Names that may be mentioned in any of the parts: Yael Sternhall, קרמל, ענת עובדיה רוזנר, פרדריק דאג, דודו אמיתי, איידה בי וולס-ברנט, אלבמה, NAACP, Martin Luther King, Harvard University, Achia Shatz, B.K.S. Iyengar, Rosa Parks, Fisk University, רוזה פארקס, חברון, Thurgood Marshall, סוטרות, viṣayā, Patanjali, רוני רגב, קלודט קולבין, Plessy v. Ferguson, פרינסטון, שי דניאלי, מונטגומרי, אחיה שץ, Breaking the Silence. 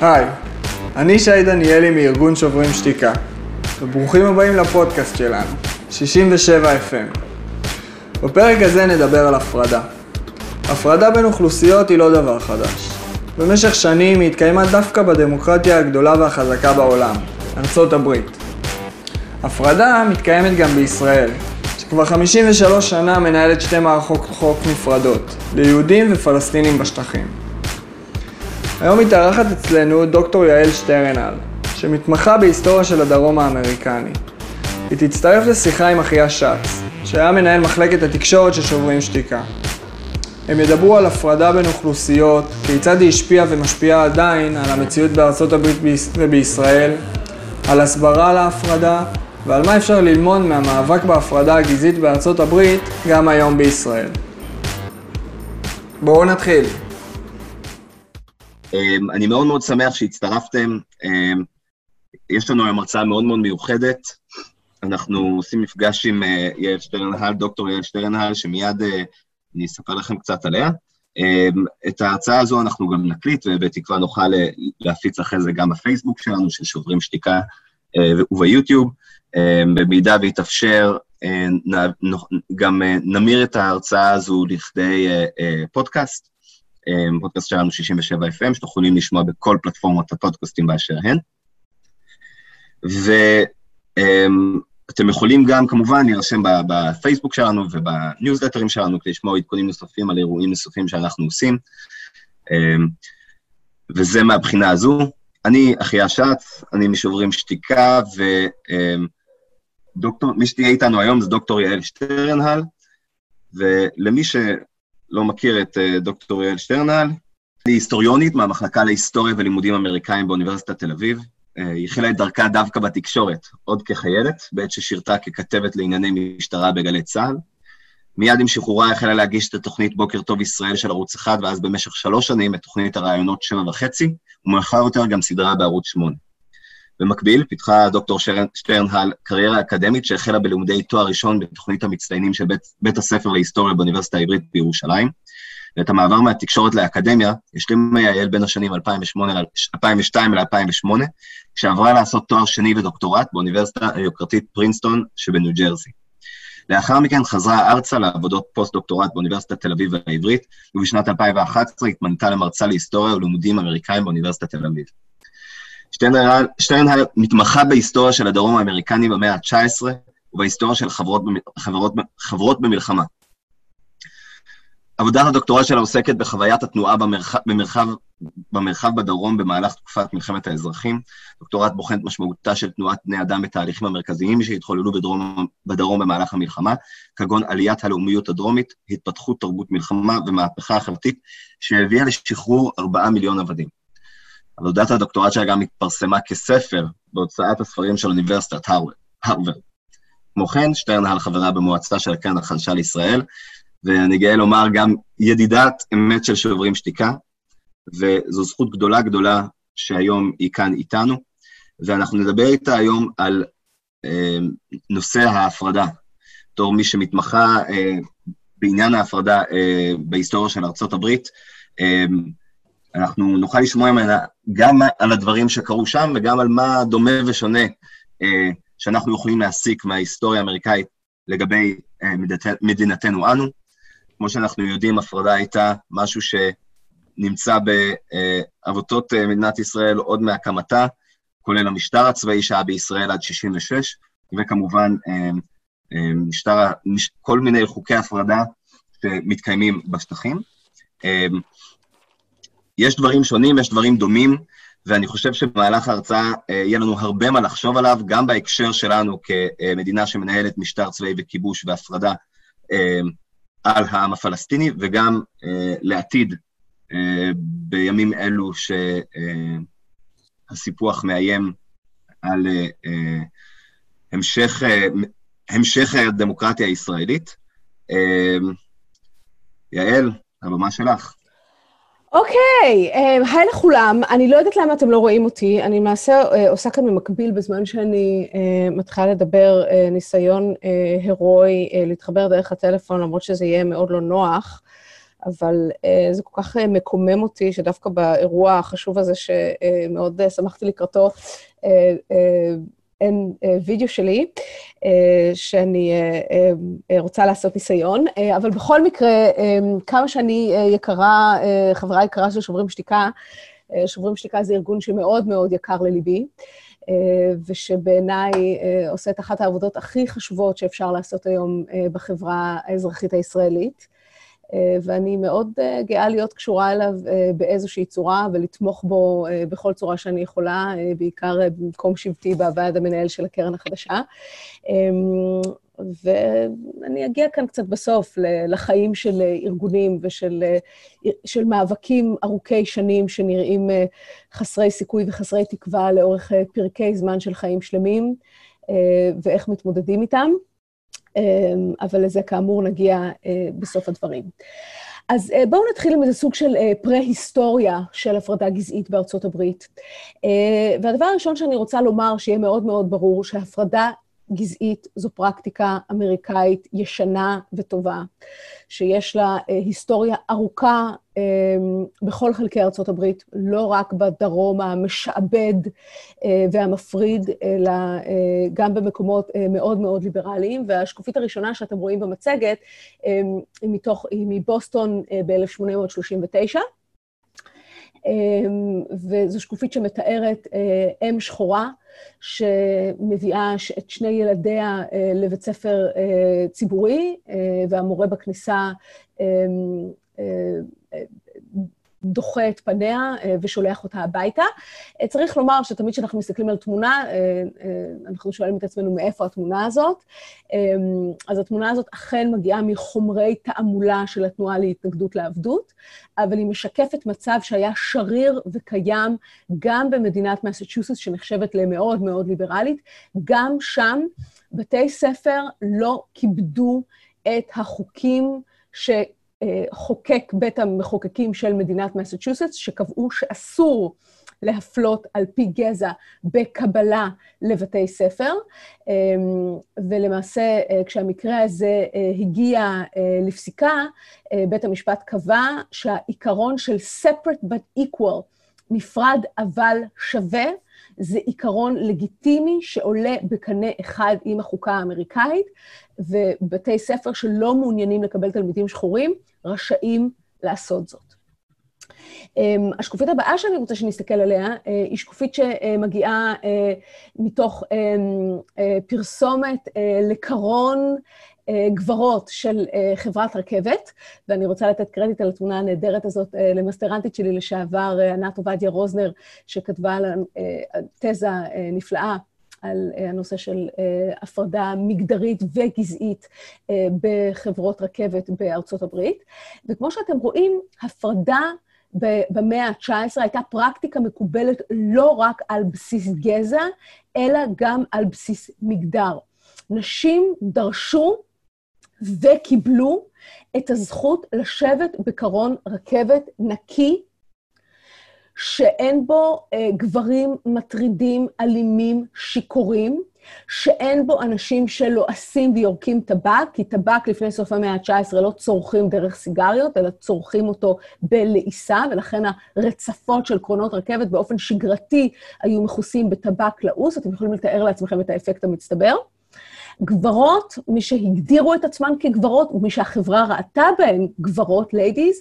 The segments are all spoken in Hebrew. היי, אני שי דניאלי מארגון שוברים שתיקה, וברוכים הבאים לפודקאסט שלנו, 67 FM. בפרק הזה נדבר על הפרדה. הפרדה בין אוכלוסיות היא לא דבר חדש. במשך שנים היא התקיימה דווקא בדמוקרטיה הגדולה והחזקה בעולם, ארצות הברית. הפרדה מתקיימת גם בישראל, שכבר 53 שנה מנהלת שתי מערכות חוק נפרדות, ליהודים ופלסטינים בשטחים. היום מתארחת אצלנו דוקטור יעל שטרנהל, שמתמחה בהיסטוריה של הדרום האמריקני. היא תצטרף לשיחה עם אחיה שץ, שהיה מנהל מחלקת התקשורת ששוברים שתיקה. הם ידברו על הפרדה בין אוכלוסיות, כיצד היא השפיעה ומשפיעה עדיין על המציאות בארצות הברית ובישראל, על הסברה להפרדה ועל מה אפשר ללמוד מהמאבק בהפרדה הגזעית בארצות הברית גם היום בישראל. בואו נתחיל. אני מאוד מאוד שמח שהצטרפתם. יש לנו היום הרצאה מאוד מאוד מיוחדת. אנחנו עושים מפגש עם יעל שטרנהל, דוקטור יעל שטרנהל, שמיד אני אספר לכם קצת עליה. את ההרצאה הזו אנחנו גם נקליט, ובתקווה נוכל להפיץ אחרי זה גם בפייסבוק שלנו, ששוברים שתיקה, וביוטיוב. במידה ויתאפשר, גם נמיר את ההרצאה הזו לכדי פודקאסט, פודקאסט שלנו 67 FM, שאתם יכולים לשמוע בכל פלטפורמות הפודקאסטים באשר הן. אתם יכולים גם כמובן להירשם בפייסבוק שלנו ובניוזלטרים שלנו, כדי לשמוע עדכונים נוספים על אירועים נוספים שאנחנו עושים, וזה מהבחינה הזו. אני אחיה שץ, אני משוברים שתיקה, ומי שתהיה איתנו היום זה דוקטור יעל שטרנהל, ולמי שלא מכיר את דוקטור יעל שטרנהל, היא היסטוריונית מהמחלקה להיסטוריה ולימודים אמריקאים באוניברסיטת תל אביב. היא החלה את דרכה דווקא בתקשורת, עוד כחיילת, בעת ששירתה ככתבת לענייני משטרה בגלי צה"ל. מיד עם שחרורה החלה להגיש את התוכנית בוקר טוב ישראל של ערוץ 1, ואז במשך 3 שנים את תוכנית הראיונות 7.5, ומאוחר יותר גם סדרה בערוץ 8. במקביל פיתחה דוקטור שטרנהל קריירה אקדמית שהחלה בלימודי תואר ראשון בתוכנית המצטיינים של בית הספר להיסטוריה באוניברסיטה העברית בירושלים. ואת המעבר מהתקשורת לאקדמיה, השלימה יעל בין השנים 2002 ל-2008, כשעברה לעשות תואר שני ודוקטורט באוניברסיטה היוקרתית פרינסטון שבניו ג'רזי. לאחר מכן חזרה ארצה לעבודות פוסט-דוקטורט באוניברסיטת תל אביב העברית, ובשנת 2011 התמנתה למרצה להיסטוריה ולימודים אמריקאים באוניברסיטת תל אביב. שטרנהל מתמחה בהיסטוריה של הדרום האמריקני במאה ה-19, ובהיסטוריה של חברות במלחמה. עבודת הדוקטורט שלה עוסקת בחוויית התנועה במרחב בדרום במהלך תקופת מלחמת האזרחים. דוקטורט בוחן את משמעותה של תנועת בני אדם בתהליכים המרכזיים שהתחוללו בדרום במהלך המלחמה, כגון עליית הלאומיות הדרומית, התפתחות תרבות מלחמה ומהפכה החברתית, שהביאה לשחרור 4 מיליון עבדים. עבודת הדוקטורט שלה גם התפרסמה כספר בהוצאת הספרים של אוניברסיטת הרווארד. כמו כן, שטרנהל חברה במועצה של הקרן החדשה לישראל, ואני גאה לומר גם ידידת אמת של שוברים שתיקה, וזו זכות גדולה גדולה שהיום היא כאן איתנו, ואנחנו נדבר איתה היום על נושא ההפרדה, בתור מי שמתמחה בעניין ההפרדה בהיסטוריה של ארצות הברית. אנחנו נוכל לשמוע ממנה גם על הדברים שקרו שם, וגם על מה דומה ושונה שאנחנו יכולים להסיק מההיסטוריה האמריקאית לגבי מדינתנו אנו. כמו שאנחנו יודעים, הפרדה הייתה משהו שנמצא באבותות מדינת ישראל עוד מהקמתה, כולל המשטר הצבאי שהיה בישראל עד 66, וכמובן כל מיני חוקי הפרדה שמתקיימים בשטחים. יש דברים שונים, יש דברים דומים, ואני חושב שבמהלך ההרצאה יהיה לנו הרבה מה לחשוב עליו, גם בהקשר שלנו כמדינה שמנהלת משטר צבאי וכיבוש והפרדה על העם הפלסטיני, וגם לעתיד בימים אלו שהסיפוח מאיים על המשך הדמוקרטיה הישראלית. יעל, הבמה שלך. אוקיי, היי לכולם, אני לא יודעת למה אתם לא רואים אותי, אני למעשה עושה כאן במקביל בזמן שאני מתחילה לדבר ניסיון הרואי להתחבר דרך הטלפון, למרות שזה יהיה מאוד לא נוח, אבל זה כל כך מקומם אותי, שדווקא באירוע החשוב הזה שמאוד שמחתי לקראתו, אין וידאו שלי, שאני רוצה לעשות ניסיון, אבל בכל מקרה, כמה שאני יקרה, חברה יקרה של שוברים שתיקה, שוברים שתיקה זה ארגון שמאוד מאוד יקר לליבי, ושבעיניי עושה את אחת העבודות הכי חשובות שאפשר לעשות היום בחברה האזרחית הישראלית, ואני מאוד גאה להיות קשורה אליו באיזושהי צורה, ולתמוך בו בכל צורה שאני יכולה, בעיקר במקום שבטי בוועד המנהל של הקרן החדשה. ואני אגיע כאן קצת בסוף לחיים של ארגונים ושל מאבקים ארוכי שנים שנראים חסרי סיכוי וחסרי תקווה לאורך פרקי זמן של חיים שלמים, ואיך מתמודדים איתם. אבל לזה כאמור נגיע בסוף הדברים. אז בואו נתחיל עם איזה סוג של פרה-היסטוריה של הפרדה גזעית בארצות הברית. והדבר הראשון שאני רוצה לומר, שיהיה מאוד מאוד ברור, שהפרדה גזעית זו פרקטיקה אמריקאית ישנה וטובה, שיש לה היסטוריה ארוכה בכל חלקי ארצות הברית, לא רק בדרום המשעבד והמפריד, אלא גם במקומות מאוד מאוד ליברליים. והשקופית הראשונה שאתם רואים במצגת היא מבוסטון ב-1839, וזו שקופית שמתארת אם שחורה, שמביאה את שני ילדיה לבית ספר ציבורי, והמורה בכניסה דוחה את פניה ושולח אותה הביתה. צריך לומר שתמיד כשאנחנו מסתכלים על תמונה, אנחנו שואלים את עצמנו מאיפה התמונה הזאת. אז התמונה הזאת אכן מגיעה מחומרי תעמולה של התנועה להתנגדות לעבדות, אבל היא משקפת מצב שהיה שריר וקיים גם במדינת מסצ'וסטס, שנחשבת למאוד מאוד ליברלית. גם שם בתי ספר לא כיבדו את החוקים ש... חוקק בית המחוקקים של מדינת מסצ'וסטס, שקבעו שאסור להפלות על פי גזע בקבלה לבתי ספר, ולמעשה כשהמקרה הזה הגיע לפסיקה, בית המשפט קבע שהעיקרון של separate but equal, נפרד אבל שווה, זה עיקרון לגיטימי שעולה בקנה אחד עם החוקה האמריקאית, ובתי ספר שלא מעוניינים לקבל תלמידים שחורים רשאים לעשות זאת. השקופית הבאה שאני רוצה שנסתכל עליה, היא שקופית שמגיעה מתוך פרסומת לקרון גברות של חברת רכבת, ואני רוצה לתת קרדיט על התמונה הנהדרת הזאת למסטרנטית שלי לשעבר, ענת עובדיה רוזנר, שכתבה על תזה נפלאה על הנושא של הפרדה מגדרית וגזעית בחברות רכבת בארצות הברית. וכמו שאתם רואים, הפרדה במאה ה-19 הייתה פרקטיקה מקובלת לא רק על בסיס גזע, אלא גם על בסיס מגדר. נשים דרשו וקיבלו את הזכות לשבת בקרון רכבת נקי, שאין בו גברים מטרידים, אלימים, שיקורים, שאין בו אנשים שלועסים ויורקים טבק, כי טבק לפני סוף המאה ה-19 לא צורכים דרך סיגריות, אלא צורכים אותו בלעיסה, ולכן הרצפות של קרונות רכבת באופן שגרתי היו מכוסים בטבק לעוס. אתם יכולים לתאר לעצמכם את האפקט המצטבר. גברות, מי שהגדירו את עצמן כגברות, ומי שהחברה ראתה בהן גברות, ladies,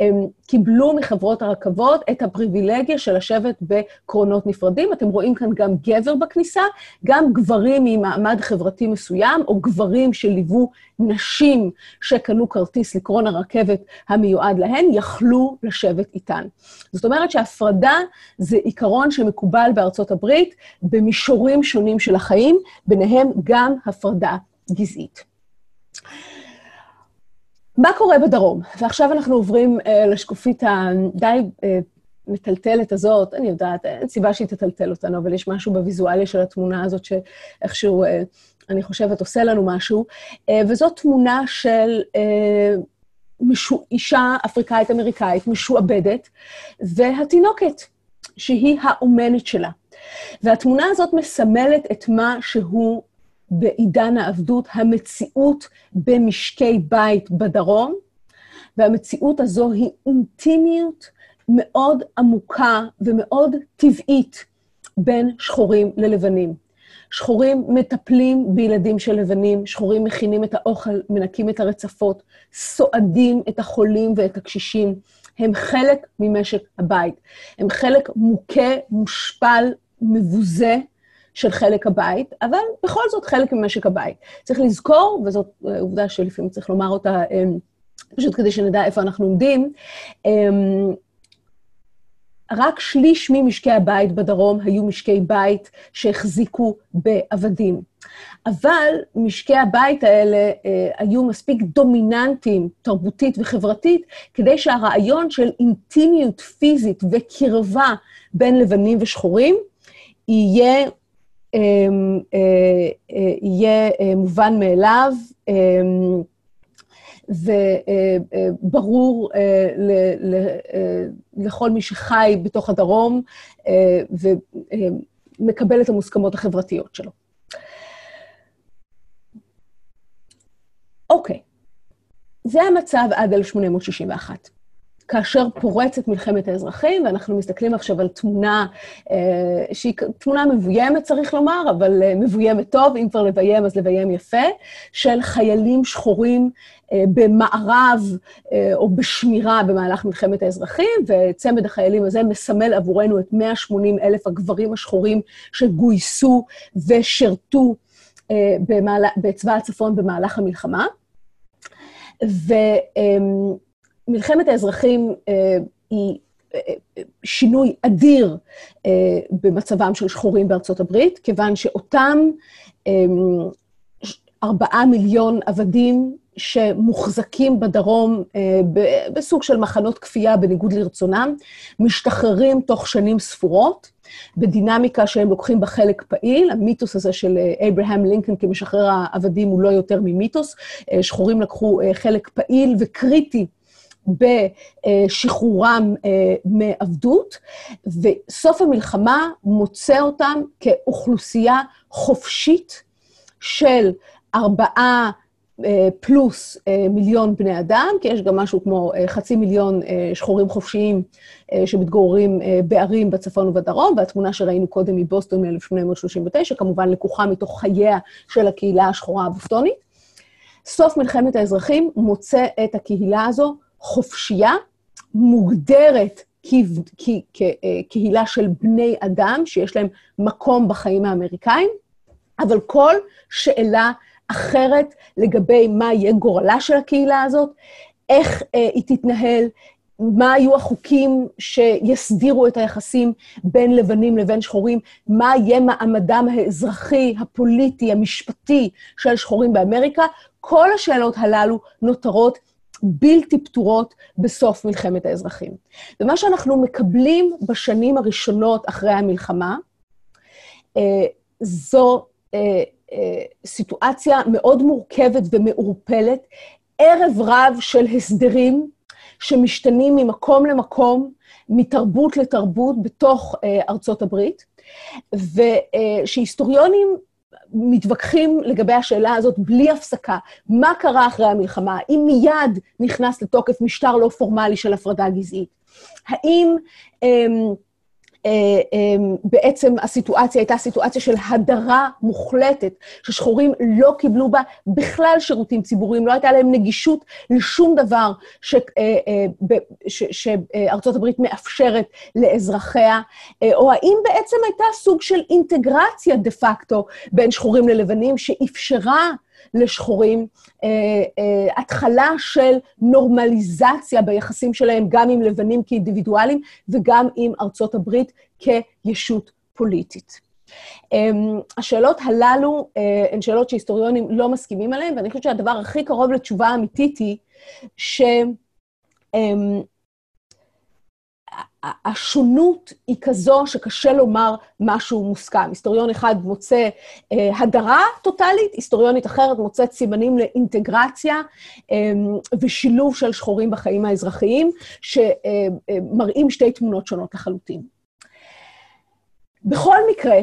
הם קיבלו מחברות הרכבות את הפריבילגיה של לשבת בקרונות נפרדים. אתם רואים כאן גם גבר בכניסה, גם גברים ממעמד חברתי מסוים, או גברים שליוו נשים שקנו כרטיס לקרון הרכבת המיועד להן, יכלו לשבת איתן. זאת אומרת שההפרדה זה עיקרון שמקובל בארצות הברית, במישורים שונים של החיים, ביניהם גם הפרדה גזעית. מה קורה בדרום? ועכשיו אנחנו עוברים לשקופית הדי מטלטלת הזאת. אני יודעת, אין סיבה שהיא תטלטל אותנו, אבל יש משהו בוויזואליה של התמונה הזאת שאיכשהו, אני חושבת, עושה לנו משהו. וזו תמונה של אישה אפריקאית-אמריקאית משועבדת, והתינוקת, שהיא האומנת שלה. והתמונה הזאת מסמלת את מה שהוא בעידן העבדות, המציאות במשקי בית בדרום, והמציאות הזו היא אינטימיות מאוד עמוקה ומאוד טבעית בין שחורים ללבנים. שחורים מטפלים בילדים של לבנים, שחורים מכינים את האוכל, מנקים את הרצפות, סועדים את החולים ואת הקשישים. הם חלק ממשק הבית. הם חלק מוכה, מושפל, מבוזה של חלק הבית, אבל בכל זאת חלק ממשק הבית. צריך לזכור, וזאת עובדה שלפעמים צריך לומר אותה, פשוט כדי שנדע איפה אנחנו עומדים, רק שליש ממשקי הבית בדרום היו משקי בית שהחזיקו בעבדים. אבל משקי הבית האלה היו מספיק דומיננטיים, תרבותית וחברתית, כדי שהרעיון של אינטימיות פיזית וקרבה בין לבנים ושחורים יהיה מובן מאליו, וברור לכל מי שחי בתוך הדרום ומקבל את המוסכמות החברתיות שלו. אוקיי, זה המצב עד 1861. כאשר פורצת מלחמת האזרחים, ואנחנו מסתכלים עכשיו על תמונה, שהיא תמונה מבוימת, צריך לומר, אבל מבוימת טוב, אם כבר לביים, אז לביים יפה, של חיילים שחורים במערב או בשמירה במהלך מלחמת האזרחים, וצמד החיילים הזה מסמל עבורנו את 180,000 הגברים השחורים שגויסו ושרתו בצבא הצפון במהלך המלחמה. מלחמת האזרחים היא שינוי אדיר במצבם של שחורים בארצות הברית, כיוון שאותם 4 מיליון עבדים שמוחזקים בדרום בסוג של מחנות כפייה בניגוד לרצונם, משתחררים תוך שנים ספורות, בדינמיקה שהם לוקחים בה חלק פעיל. המיתוס הזה של אברהם לינקולן כמשחרר העבדים הוא לא יותר ממיתוס, שחורים לקחו חלק פעיל וקריטי בשחרורם מעבדות, וסוף המלחמה מוצא אותם כאוכלוסייה חופשית של 4+ מיליון בני אדם, כי יש גם משהו כמו 500,000 שחורים חופשיים שמתגוררים בערים בצפון ובדרום, והתמונה שראינו קודם היא בוסטון מ-1839, כמובן לקוחה מתוך חייה של הקהילה השחורה הבוסטונית. סוף מלחמת האזרחים מוצא את הקהילה הזו חופשייה, מוגדרת כקהילה של בני אדם, שיש להם מקום בחיים האמריקאים, אבל כל שאלה אחרת לגבי מה יהיה גורלה של הקהילה הזאת, איך היא תתנהל, מה יהיו החוקים שיסדירו את היחסים בין לבנים לבין שחורים, מה יהיה מעמדם האזרחי, הפוליטי, המשפטי של שחורים באמריקה, כל השאלות הללו נותרות בלתי פתורות בסוף מלחמת האזרחים. ומה שאנחנו מקבלים בשנים הראשונות אחרי המלחמה, זו סיטואציה מאוד מורכבת ומעורפלת, ערב רב של הסדרים שמשתנים ממקום למקום, מתרבות לתרבות בתוך ארצות הברית, ושהיסטוריונים מתווכחים לגבי השאלה הזאת בלי הפסקה. מה קרה אחרי המלחמה? האם מיד נכנס לתוקף משטר לא פורמלי של הפרדה גזעית? האם בעצם הסיטואציה הייתה סיטואציה של הדרה מוחלטת, ששחורים לא קיבלו בה בכלל שירותים ציבוריים, לא הייתה להם נגישות לשום דבר שארצות הברית מאפשרת לאזרחיה, או האם בעצם הייתה סוג של אינטגרציה דה פקטו בין שחורים ללבנים, שאפשרה לשחורים התחלה של נורמליזציה ביחסים שלהם, גם עם לבנים כאינדיבידואלים וגם עם ארצות הברית כישות פוליטית. השאלות הללו הן שאלות שהיסטוריונים לא מסכימים עליהן, ואני חושבת שהדבר הכי קרוב לתשובה האמיתית היא שהשונות היא כזו שקשה לומר משהו מוסכם. היסטוריון אחד מוצא הדרה טוטלית, היסטוריונית אחרת מוצאת סימנים לאינטגרציה ושילוב של שחורים בחיים האזרחיים, שמראים שתי תמונות שונות לחלוטין. בכל מקרה,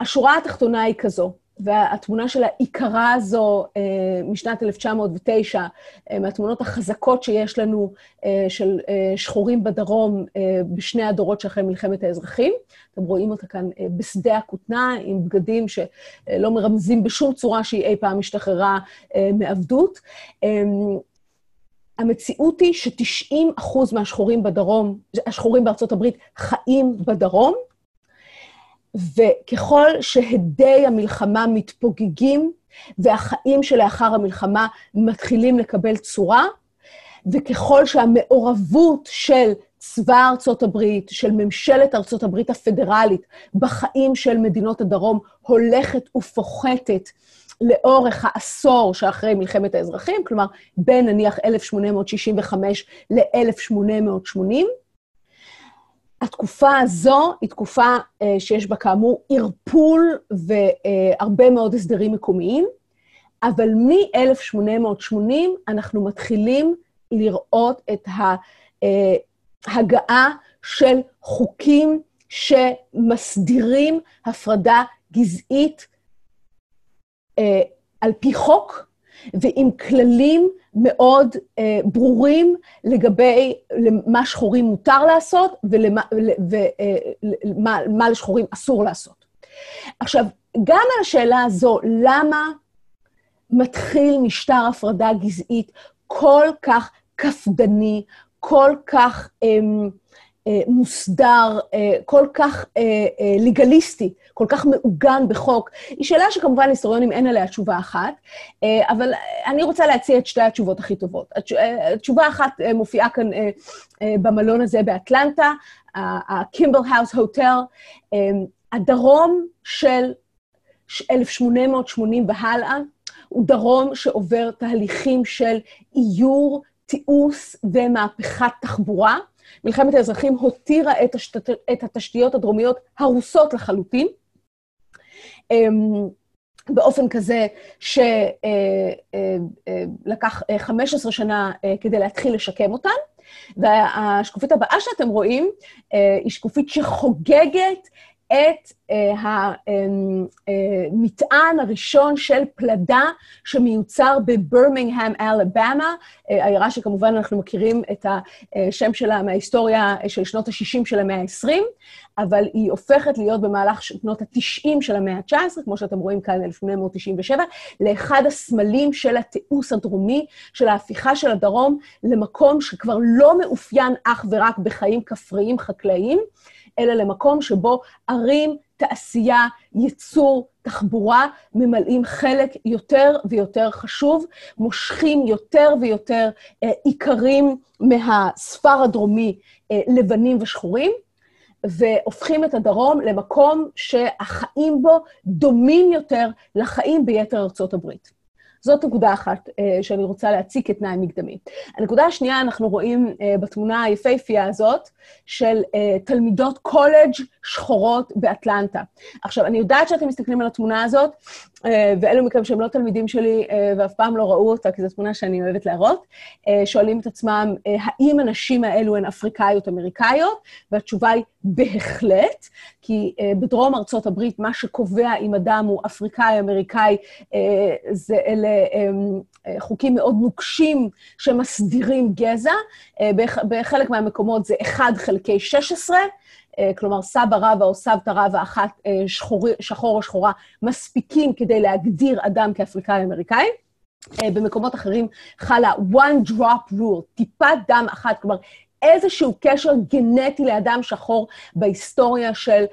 השורה התחתונה היא כזו, והתמונה של העיקרה הזו משנת 1909, מהתמונות החזקות שיש לנו של שחורים בדרום בשני הדורות שאחרי מלחמת האזרחים. אתם רואים אותה כאן בשדה הכותנה, עם בגדים שלא מרמזים בשום צורה שהיא אי פעם משתחררה מעבדות. המציאות היא ש90% מהשחורים בדרום, השחורים בארצות הברית, חיים בדרום, וככל שהדי המלחמה מתפוגגים, והחיים שלאחר המלחמה מתחילים לקבל צורה, וככל שהמעורבות של צבא ארצות הברית, של ממשלת ארצות הברית הפדרלית, בחיים של מדינות הדרום הולכת ופוחתת, לאורך העשור שאחרי מלחמת האזרחים, כלומר, בין נניח 1865 ל-1880. התקופה הזו היא תקופה שיש בה כאמור ערפול והרבה מאוד הסדרים מקומיים, אבל מ-1880 אנחנו מתחילים לראות את ההגעה של חוקים שמסדירים הפרדה גזעית, על פי חוק, ועם כללים מאוד ברורים לגבי מה שחורים מותר לעשות, ומה לשחורים אסור לעשות. עכשיו, גם על השאלה הזו, למה מתחיל משטר הפרדה גזעית כל כך קפדני, כל כך מוסדר, כל כך לגליסטי, כל כך מעוגן בחוק, היא שאלה שכמובן היסטוריונים אין עליה תשובה אחת, אבל אני רוצה להציע את שתי התשובות הכי טובות. התשובה אחת מופיעה כאן במלון הזה באטלנטה, הקימבל האוס הוטל, הדרום של 1880 והלאה, הוא דרום שעובר תהליכים של איור, תיעוש ומהפכת תחבורה. מלחמת האזרחים הותירה את התשתיות הדרומיות הרוסות לחלוטין, באופן כזה שלקח 15 שנה כדי להתחיל לשקם אותן, והשקופית הבאה שאתם רואים היא שקופית שחוגגת את המטען הראשון של פלדה שמיוצר בברמינגהם, אלבמה, העירה שכמובן אנחנו מכירים את השם שלה מההיסטוריה של שנות ה-60 של המאה ה-20, אבל היא הופכת להיות במהלך שנות ה-90 של המאה ה-19, כמו שאתם רואים כאן, 1897, לאחד הסמלים של התיעוש הדרומי, של ההפיכה של הדרום, למקום שכבר לא מאופיין אך ורק בחיים כפריים חקלאיים, אלא למקום שבו ערים, תעשייה, ייצור, תחבורה, ממלאים חלק יותר ויותר חשוב, מושכים יותר ויותר עיקרים מהספר הדרומי, לבנים ושחורים, והופכים את הדרום למקום שהחיים בו דומים יותר לחיים ביתר ארצות הברית. זאת נקודה אחת שאני רוצה להציג כתנאי מקדמי. הנקודה השנייה, אנחנו רואים בתמונה היפהפייה הזאת, של תלמידות קולג' שחורות באטלנטה. עכשיו, אני יודעת שאתם מסתכלים על התמונה הזאת, ואלו מכם שהם לא תלמידים שלי, ואף פעם לא ראו אותה, כי זו תמונה שאני אוהבת להראות, שואלים את עצמם, האם הנשים האלו הן אפריקאיות-אמריקאיות? והתשובה היא בהחלט, כי בדרום ארצות הברית, מה שקובע אם אדם הוא אפריקאי-אמריקאי, זה אלה חוקים מאוד נוקשים שמסדירים גזע. בחלק מהמקומות זה 1/16, כלומר, סבא רבא או סבתא רבא אחת, שחור או שחורה, מספיקים כדי להגדיר אדם כאפריקאי-אמריקאי. במקומות אחרים חלה one drop rule, טיפת דם אחת, כלומר, איזשהו קשר גנטי לאדם שחור בהיסטוריה של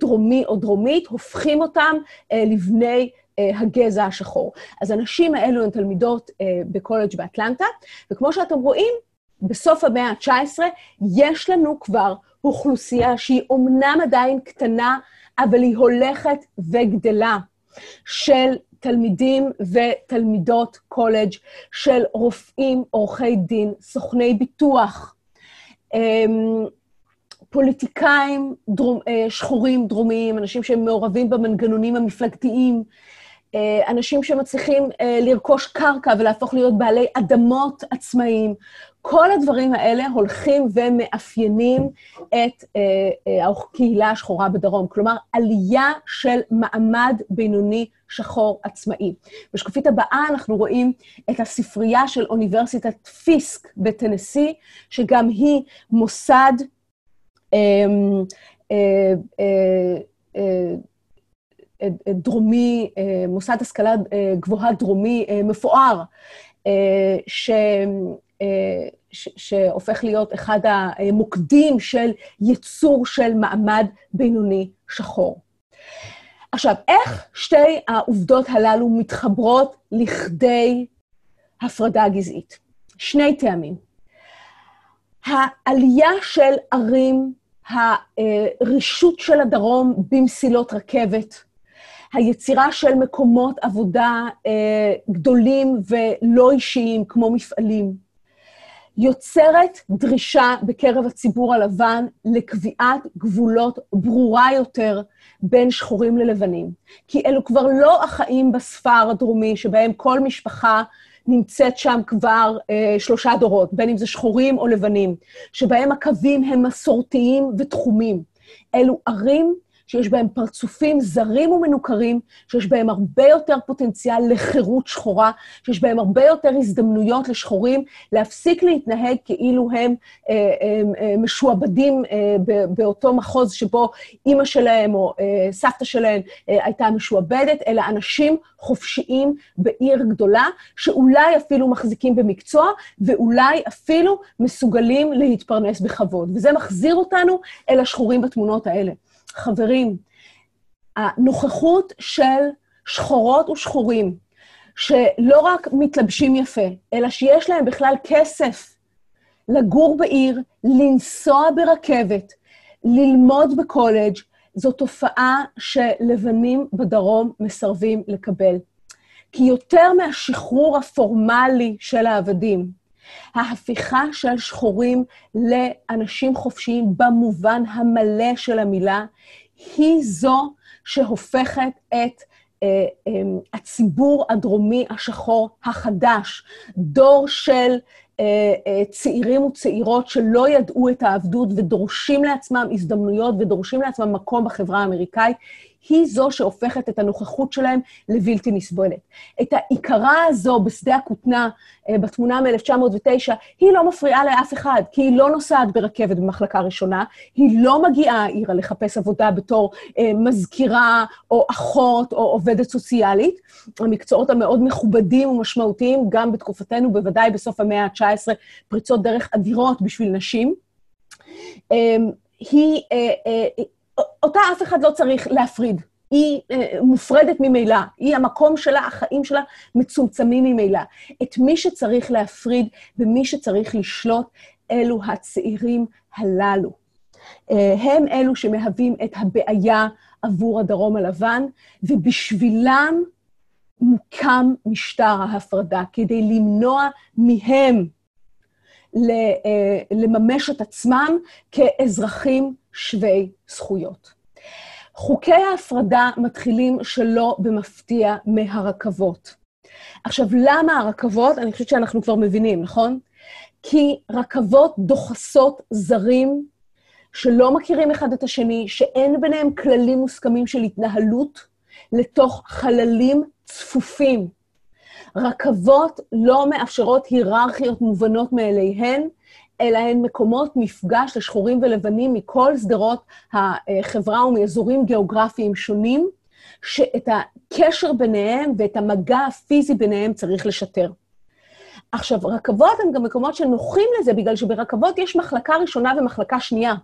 דרומי או דרומית, הופכים אותם לבני הגזע השחור. אז הנשים האלו הן תלמידות בקולג' באטלנטה, וכמו שאתם רואים, בסוף המאה ה-19 יש לנו כבר אוכלוסייה שהיא אומנם עדיין קטנה, אבל היא הולכת וגדלה, של תלמידים ותלמידות קולג', של רופאים, עורכי דין, סוכני ביטוח, פוליטיקאים שחורים דרומיים, אנשים שהם מעורבים במנגנונים המפלגתיים, אנשים שמצליחים לרכוש קרקע ולהפוך להיות בעלי אדמות עצמאיים. כל הדברים האלה הולכים ומאפיינים את הקהילה השחורה בדרום, כלומר עלייה של מעמד בינוני שחור עצמאי. בשקופית הבאה אנחנו רואים את הספרייה של אוניברסיטת פיסק בטנסי, שגם היא מוסד דרומי, מוסד השכלה גבוהה דרומי מפואר, שהופך להיות אחד המוקדים של ייצור של מעמד בינוני שחור. עכשיו, איך שתי העובדות הללו מתחברות לכדי הפרדה גזעית? שני טעמים. העלייה של ערים, הרישות של הדרום במסילות רכבת, היצירה של מקומות עבודה גדולים ולא אישיים, כמו מפעלים, יוצרת דרישה בקרב הציבור הלבן לקביעת גבולות ברורה יותר בין שחורים ללבנים. כי אלו כבר לא החיים בספר הדרומי, שבהם כל משפחה נמצאת שם כבר 3 דורות, בין אם זה שחורים או לבנים, שבהם הקווים הם מסורתיים ותחומים. אלו ערים שיש בהם פרצופים זרים ומנוכרים, שיש בהם הרבה יותר פוטנציאל לחירות שחורה, שיש בהם הרבה יותר הזדמנויות לשחורים, להפסיק להתנהג כאילו הם משועבדים באותו מחוז שבו אימא שלהם או סבתא שלהם הייתה משועבדת, אלא אנשים חופשיים בעיר גדולה, שאולי אפילו מחזיקים במקצוע, ואולי אפילו מסוגלים להתפרנס בכבוד. וזה מחזיר אותנו אל השחורים בתמונות האלה. חברים, הנוכחות של שחורות ושחורים, שלא רק מתלבשים יפה, אלא שיש להם בכלל כסף לגור בעיר, לנסוע ברכבת, ללמוד בקולג', זו תופעה שלבנים בדרום מסרבים לקבל. כי יותר מהשחרור הפורמלי של העבדים, ההפיכה של שחורים לאנשים חופשיים במובן המלא של המילה, היא זו שהופכת את הציבור הדרומי השחור החדש, דור של צעירים וצעירות שלא ידעו את העבדות ודורשים לעצמם הזדמנויות ודורשים לעצמם מקום בחברה האמריקאית, היא זו שהופכת את הנוכחות שלהם לבלתי נסבלת. את העיקרה הזו בשדה הכותנה בתמונה מ-1909, היא לא מפריעה לאף אחד, כי היא לא נוסעת ברכבת במחלקה ראשונה, היא לא מגיעה העירה לחפש עבודה בתור מזכירה או אחות או עובדת סוציאלית, המקצועות המאוד מכובדים ומשמעותיים, גם בתקופתנו, בוודאי בסוף המאה ה-19, פריצות דרך אדירות בשביל נשים. היא אותה אף אחד לא צריך להפריד, היא מופרדת ממילא, היא המקום שלה, החיים שלה מצומצמים ממילא. את מי שצריך להפריד ומי שצריך לשלוט, אלו הצעירים הללו. הם אלו שמהווים את הבעיה עבור הדרום הלבן, ובשבילם מוקם משטר ההפרדה, כדי למנוע מהם לממש את עצמם כאזרחים שווי זכויות. חוקי ההפרדה מתחילים שלא במפתיע מהרכבות. עכשיו, למה הרכבות? אני חושבת שאנחנו כבר מבינים, נכון? כי רכבות דוחסות זרים שלא מכירים אחד את השני, שאין ביניהם כללים מוסכמים של התנהלות, לתוך חללים צפופים. רכבות לא מאפשרות היררכיות מובנות מאליהן, אלא הן מקומות מפגש לשחורים ולבנים מכל סדרות החברה ומאזורים גיאוגרפיים שונים, שאת הקשר ביניהם ואת המגע הפיזי ביניהם צריך לשטר. עכשיו, רכבות הן גם מקומות שנוחים לזה, בגלל שברכבות יש מחלקה ראשונה ומחלקה שנייה.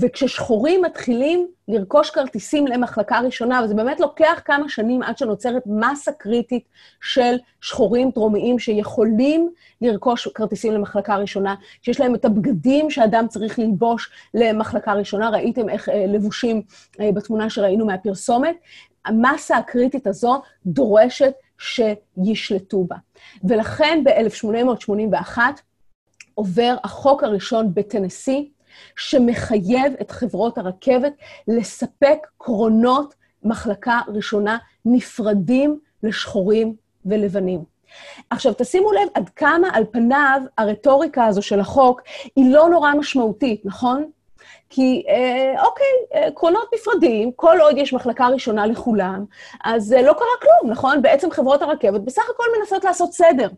וכששחורים מתחילים לרכוש כרטיסים למחלקה ראשונה, וזה באמת לוקח כמה שנים עד שנוצרת מסה קריטית של שחורים דרומיים שיכולים לרכוש כרטיסים למחלקה ראשונה, שיש להם את הבגדים שאדם צריך ללבוש למחלקה ראשונה, ראיתם איך לבושים בתמונה שראינו מהפרסומת, המסה הקריטית הזו דורשת שישלטו בה. ולכן ב-1881 עובר החוק הראשון בטנסי, שמחייב את חברות הרכבת לספק קרונות מחלקה ראשונה, נפרדים לשחורים ולבנים. עכשיו, תשימו לב עד כמה על פניו הרטוריקה הזו של החוק היא לא נורא משמעותית, נכון? כי, אוקיי, קרונות נפרדים, כל עוד יש מחלקה ראשונה לכולם, אז לא קרה כלום, נכון? בעצם חברות הרכבת בסך הכל מנסות לעשות סדר.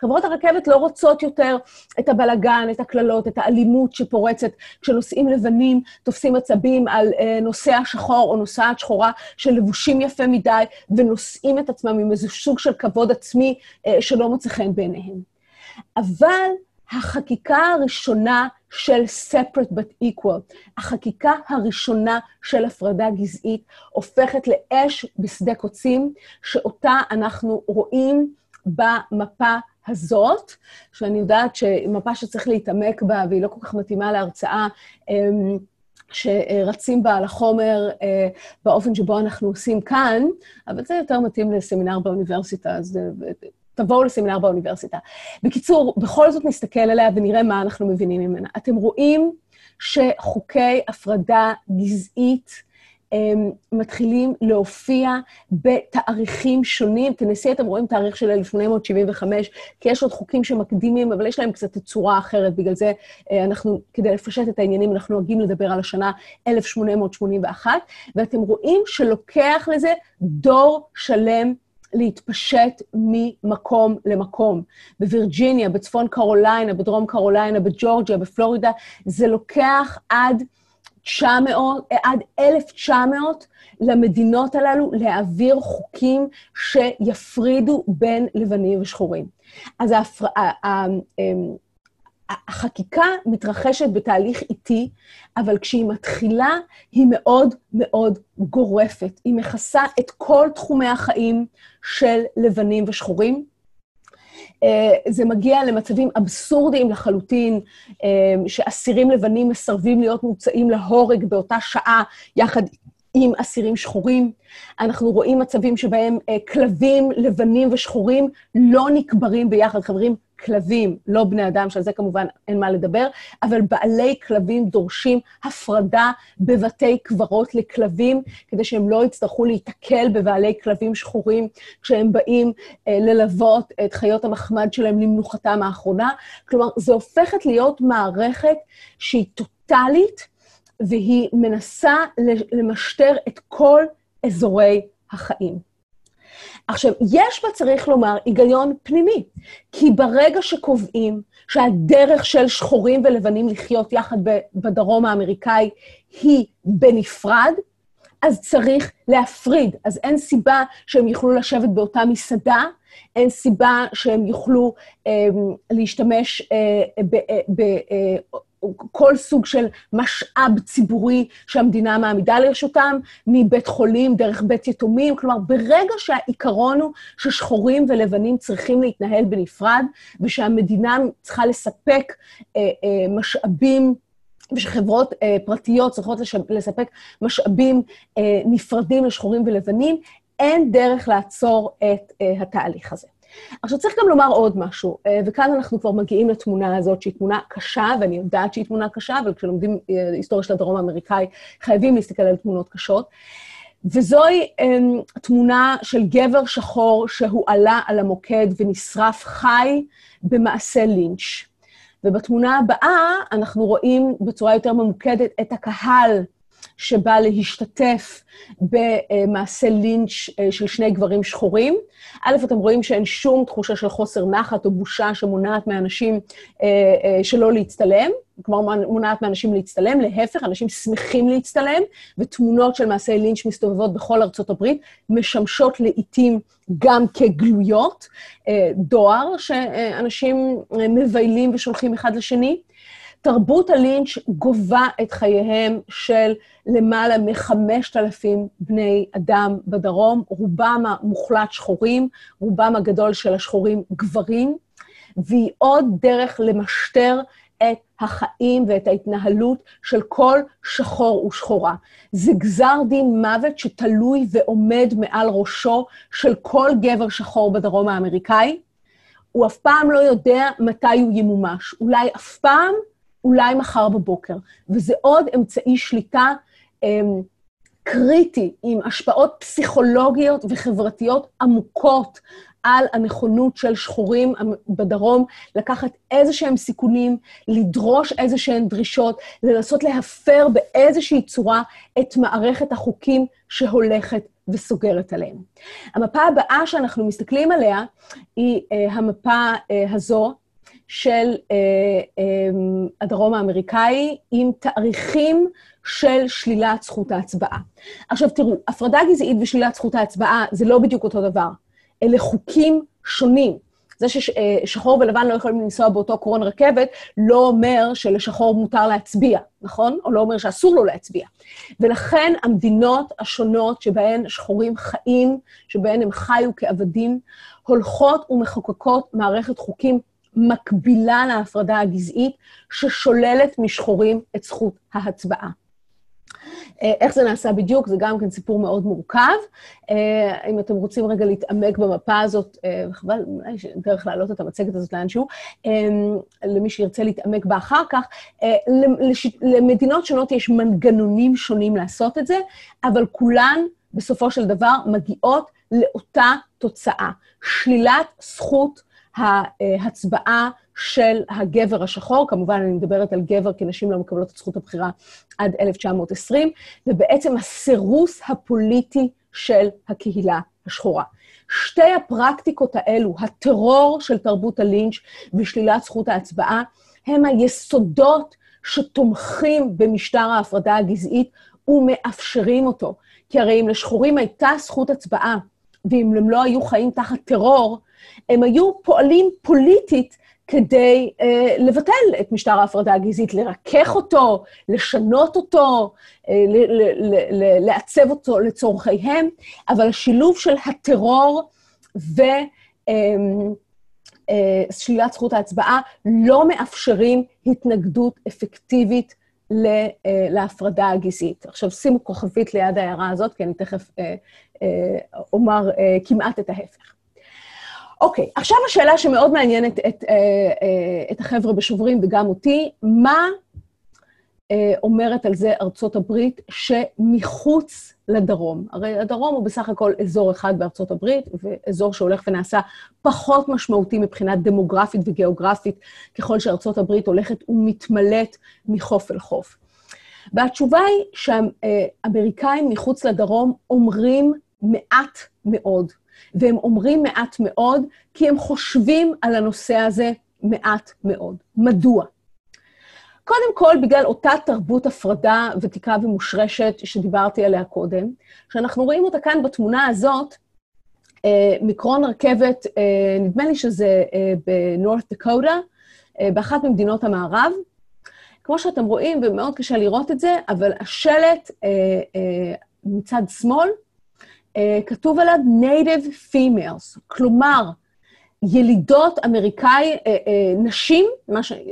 חברות הרכבת לא רוצות יותר את הבלגן, את הכללות, את האלימות שפורצת, כשנוסעים לבנים תופסים עצבים על נוסע שחור או נוסעת שחורה שלבושים יפה מדי, ונוסעים את עצמם עם איזה סוג של כבוד עצמי שלא מוצא חן בעיניהם. אבל החקיקה הראשונה של separate but equal, החקיקה הראשונה של הפרדה גזעית, הופכת לאש בשדה קוצים, שאותה אנחנו רואים במפה הזאת, שאני יודעת שמפה שצריך להתעמק בה, והיא לא כל כך מתאימה להרצאה, שרצים בה על החומר באופן שבו אנחנו עושים כאן, אבל זה יותר מתאים לסמינר באוניברסיטה, אז תבואו לסמינר באוניברסיטה. בקיצור, בכל זאת נסתכל עליה ונראה מה אנחנו מבינים ממנה. אתם רואים שחוקי הפרדה גזעית מתחילים להופיע בתאריכים שונים. תנסי, אתם רואים תאריך של 1875, כי יש עוד חוקים שמקדימים, אבל יש להם קצת צורה אחרת. בגלל זה אנחנו, כדי לפשט את העניינים, אנחנו נוהגים לדבר על השנה 1881, ואתם רואים שלוקח לזה דור שלם להתפשט ממקום למקום. בווירג'יניה, בצפון קרוליינה, בדרום קרוליינה, בג'ורג'יה, בפלורידה, זה לוקח עד 1900 למדינות הללו להעביר חוקים שיפרידו בין לבנים ושחורים. אז החקיקה מתרחשת בתהליך איטי, אבל כשהיא מתחילה, היא מאוד מאוד גורפת. היא מכסה את כל תחומי החיים של לבנים ושחורים. זה מגיע למצבים אבסורדיים לחלוטין, שאסירים לבנים מסרבים להיות מוצאים להורג באותה שעה יחד עם אסירים שחורים. אנחנו רואים מצבים שבהם כלבים לבנים ושחורים לא נקברים ביחד. חברים, כלבים, לא בני אדם, שעל זה כמובן אין מה לדבר, אבל בעלי כלבים דורשים הפרדה בבתי קברות לכלבים, כדי שהם לא יצטרכו להתקל בבעלי כלבים שחורים, כשהם באים ללוות את חיות המחמד שלהם למנוחתם האחרונה. כלומר, זה הופכת להיות מערכת שהיא טוטלית, והיא מנסה למשטר את כל אזורי החיים. עכשיו, יש בה, צריך לומר, היגיון פנימי, כי ברגע שקובעים שהדרך של שחורים ולבנים לחיות יחד בדרום האמריקאי היא בנפרד, אז צריך להפריד. אז אין סיבה שהם יוכלו לשבת באותה מסעדה, אין סיבה שהם יוכלו להשתמש כל סוג של משאב ציבורי שהמדינה מעמידה לרשותם, מבית חולים, דרך בית יתומים. כלומר, ברגע שהעיקרון הוא ששחורים ולבנים צריכים להתנהל בנפרד, ושהמדינה צריכה לספק משאבים, ושחברות פרטיות צריכות לספק משאבים נפרדים לשחורים ולבנים, אין דרך לעצור את התהליך הזה. עכשיו, צריך גם לומר עוד משהו, וכאן אנחנו כבר מגיעים לתמונה הזאת, שהיא תמונה קשה, ואני יודעת שהיא תמונה קשה, אבל כשלומדים היסטוריה של הדרום האמריקאי, חייבים להסתכל על תמונות קשות, וזוהי תמונה של גבר שחור שהועלה על המוקד ונשרף חי במעשה לינץ'. ובתמונה הבאה אנחנו רואים בצורה יותר ממוקדת את הקהל שבא להשתתף במעשה לינץ' של שני גברים שחורים. א', אתם רואים שאין שום תחושה של חוסר נחת או בושה שמונעת מאנשים שלא להצטלם, כלומר מונעת מאנשים להצטלם, להפך, אנשים שמחים להצטלם, ותמונות של מעשה לינץ' מסתובבות בכל ארצות הברית, משמשות לעתים גם כגלויות, דואר שאנשים מביילים ושולחים אחד לשני. תרבות הלינץ' גובה את חייהם של למעלה מ-5,000 בני אדם בדרום, רובם המוחלט שחורים, רובם הגדול של השחורים גברים, והיא עוד דרך למשטר את החיים ואת ההתנהלות של כל שחור ושחורה. זה גזר דין מוות שתלוי ועומד מעל ראשו של כל גבר שחור בדרום האמריקאי. הוא אף פעם לא יודע מתי הוא ימומש, אולי אף פעם, אולי מחר בבוקר, וזה עוד אמצעי שליטה קריטי עם השפעות פסיכולוגיות וחברתיות עמוקות על הנכונות של שחורים בדרום, לקחת איזשהם סיכונים, לדרוש איזשהן דרישות, לנסות להפר באיזושהי צורה את מערכת החוקים שהולכת וסוגרת עליהם. המפה הבאה שאנחנו מסתכלים עליה היא המפה הזו של הדרום האמריקאי עם תאריכים של שלילת זכות ההצבעה. עכשיו תראו, הפרדה גזעית ושלילת זכות ההצבעה זה לא בדיוק אותו דבר. אלה חוקים שונים. זה ששחור ולבן לא יכולים לנסוע באותו קרון רכבת, לא אומר שלשחור מותר להצביע, נכון? או לא אומר שאסור לו להצביע. ולכן המדינות השונות שבהן שחורים חיים, שבהן הם חיו כעבדים, הולכות ומחוקקות מערכת חוקים מקבילה להפרדה הגזעית, ששוללת משחורים את זכות ההצבעה. איך זה נעשה בדיוק? זה גם כן סיפור מאוד מורכב. אם אתם רוצים רגע להתעמק במפה הזאת, וחבל, אולי יש דרך להעלות את המצגת הזאת לאנשהו, למי שירצה להתעמק בה אחר כך, למדינות שונות יש מנגנונים שונים לעשות את זה, אבל כולן בסופו של דבר מגיעות לאותה תוצאה. שלילת זכות ההצבעה של הגבר השחור, כמובן אני מדברת על גבר כי נשים לא מקבלות את זכות הבחירה עד 1920, ובעצם הסירוס הפוליטי של הקהילה השחורה. שתי הפרקטיקות האלו, הטרור של תרבות הלינץ' ושלילת זכות ההצבעה, הם היסודות שתומכים במשטר ההפרדה הגזעית ומאפשרים אותו. כי הרי אם לשחורים הייתה זכות הצבעה, ואם הם לא היו חיים תחת טרור, הם היו פועלים פוליטית כדי לבטל את משטר ההפרדה הגזעית, לרכך אותו, לשנות אותו, לעצב אותו לצורכיהם, אבל השילוב של הטרור ושלילת זכות ההצבעה לא מאפשרים התנגדות אפקטיבית להפרדה הגזעית. עכשיו שימו כוכבית ליד ההערה הזאת, כי אני תכף אומר כמעט את ההפך. אוקיי, עכשיו השאלה שמאוד מעניינת את החבר'ה בשוברים וגם אותי, מה אומרת על זה ארצות הברית שמחוץ לדרום? הרי הדרום הוא בסך הכל אזור אחד בארצות הברית, ואזור שהולך ונעשה פחות משמעותי מבחינה דמוגרפית וגיאוגרפית, ככל שארצות הברית הולכת ומתמלאת מחוף אל חוף. והתשובה היא שהאמריקאים מחוץ לדרום אומרים מעט מאוד, והם אומרים מעט מאוד, כי הם חושבים על הנושא הזה מעט מאוד. מדוע? קודם כל, בגלל אותה תרבות הפרדה ותיקה ומושרשת שדיברתי עליה קודם, שאנחנו רואים אותה כאן בתמונה הזאת, מקרון רכבת, נדמה לי שזה בנורת דקודה, באחת ממדינות המערב, כמו שאתם רואים, ומאוד קשה לראות את זה, אבל השלט מצד שמאל, כתוב עליו Native Females, כלומר, ילידות אמריקאי,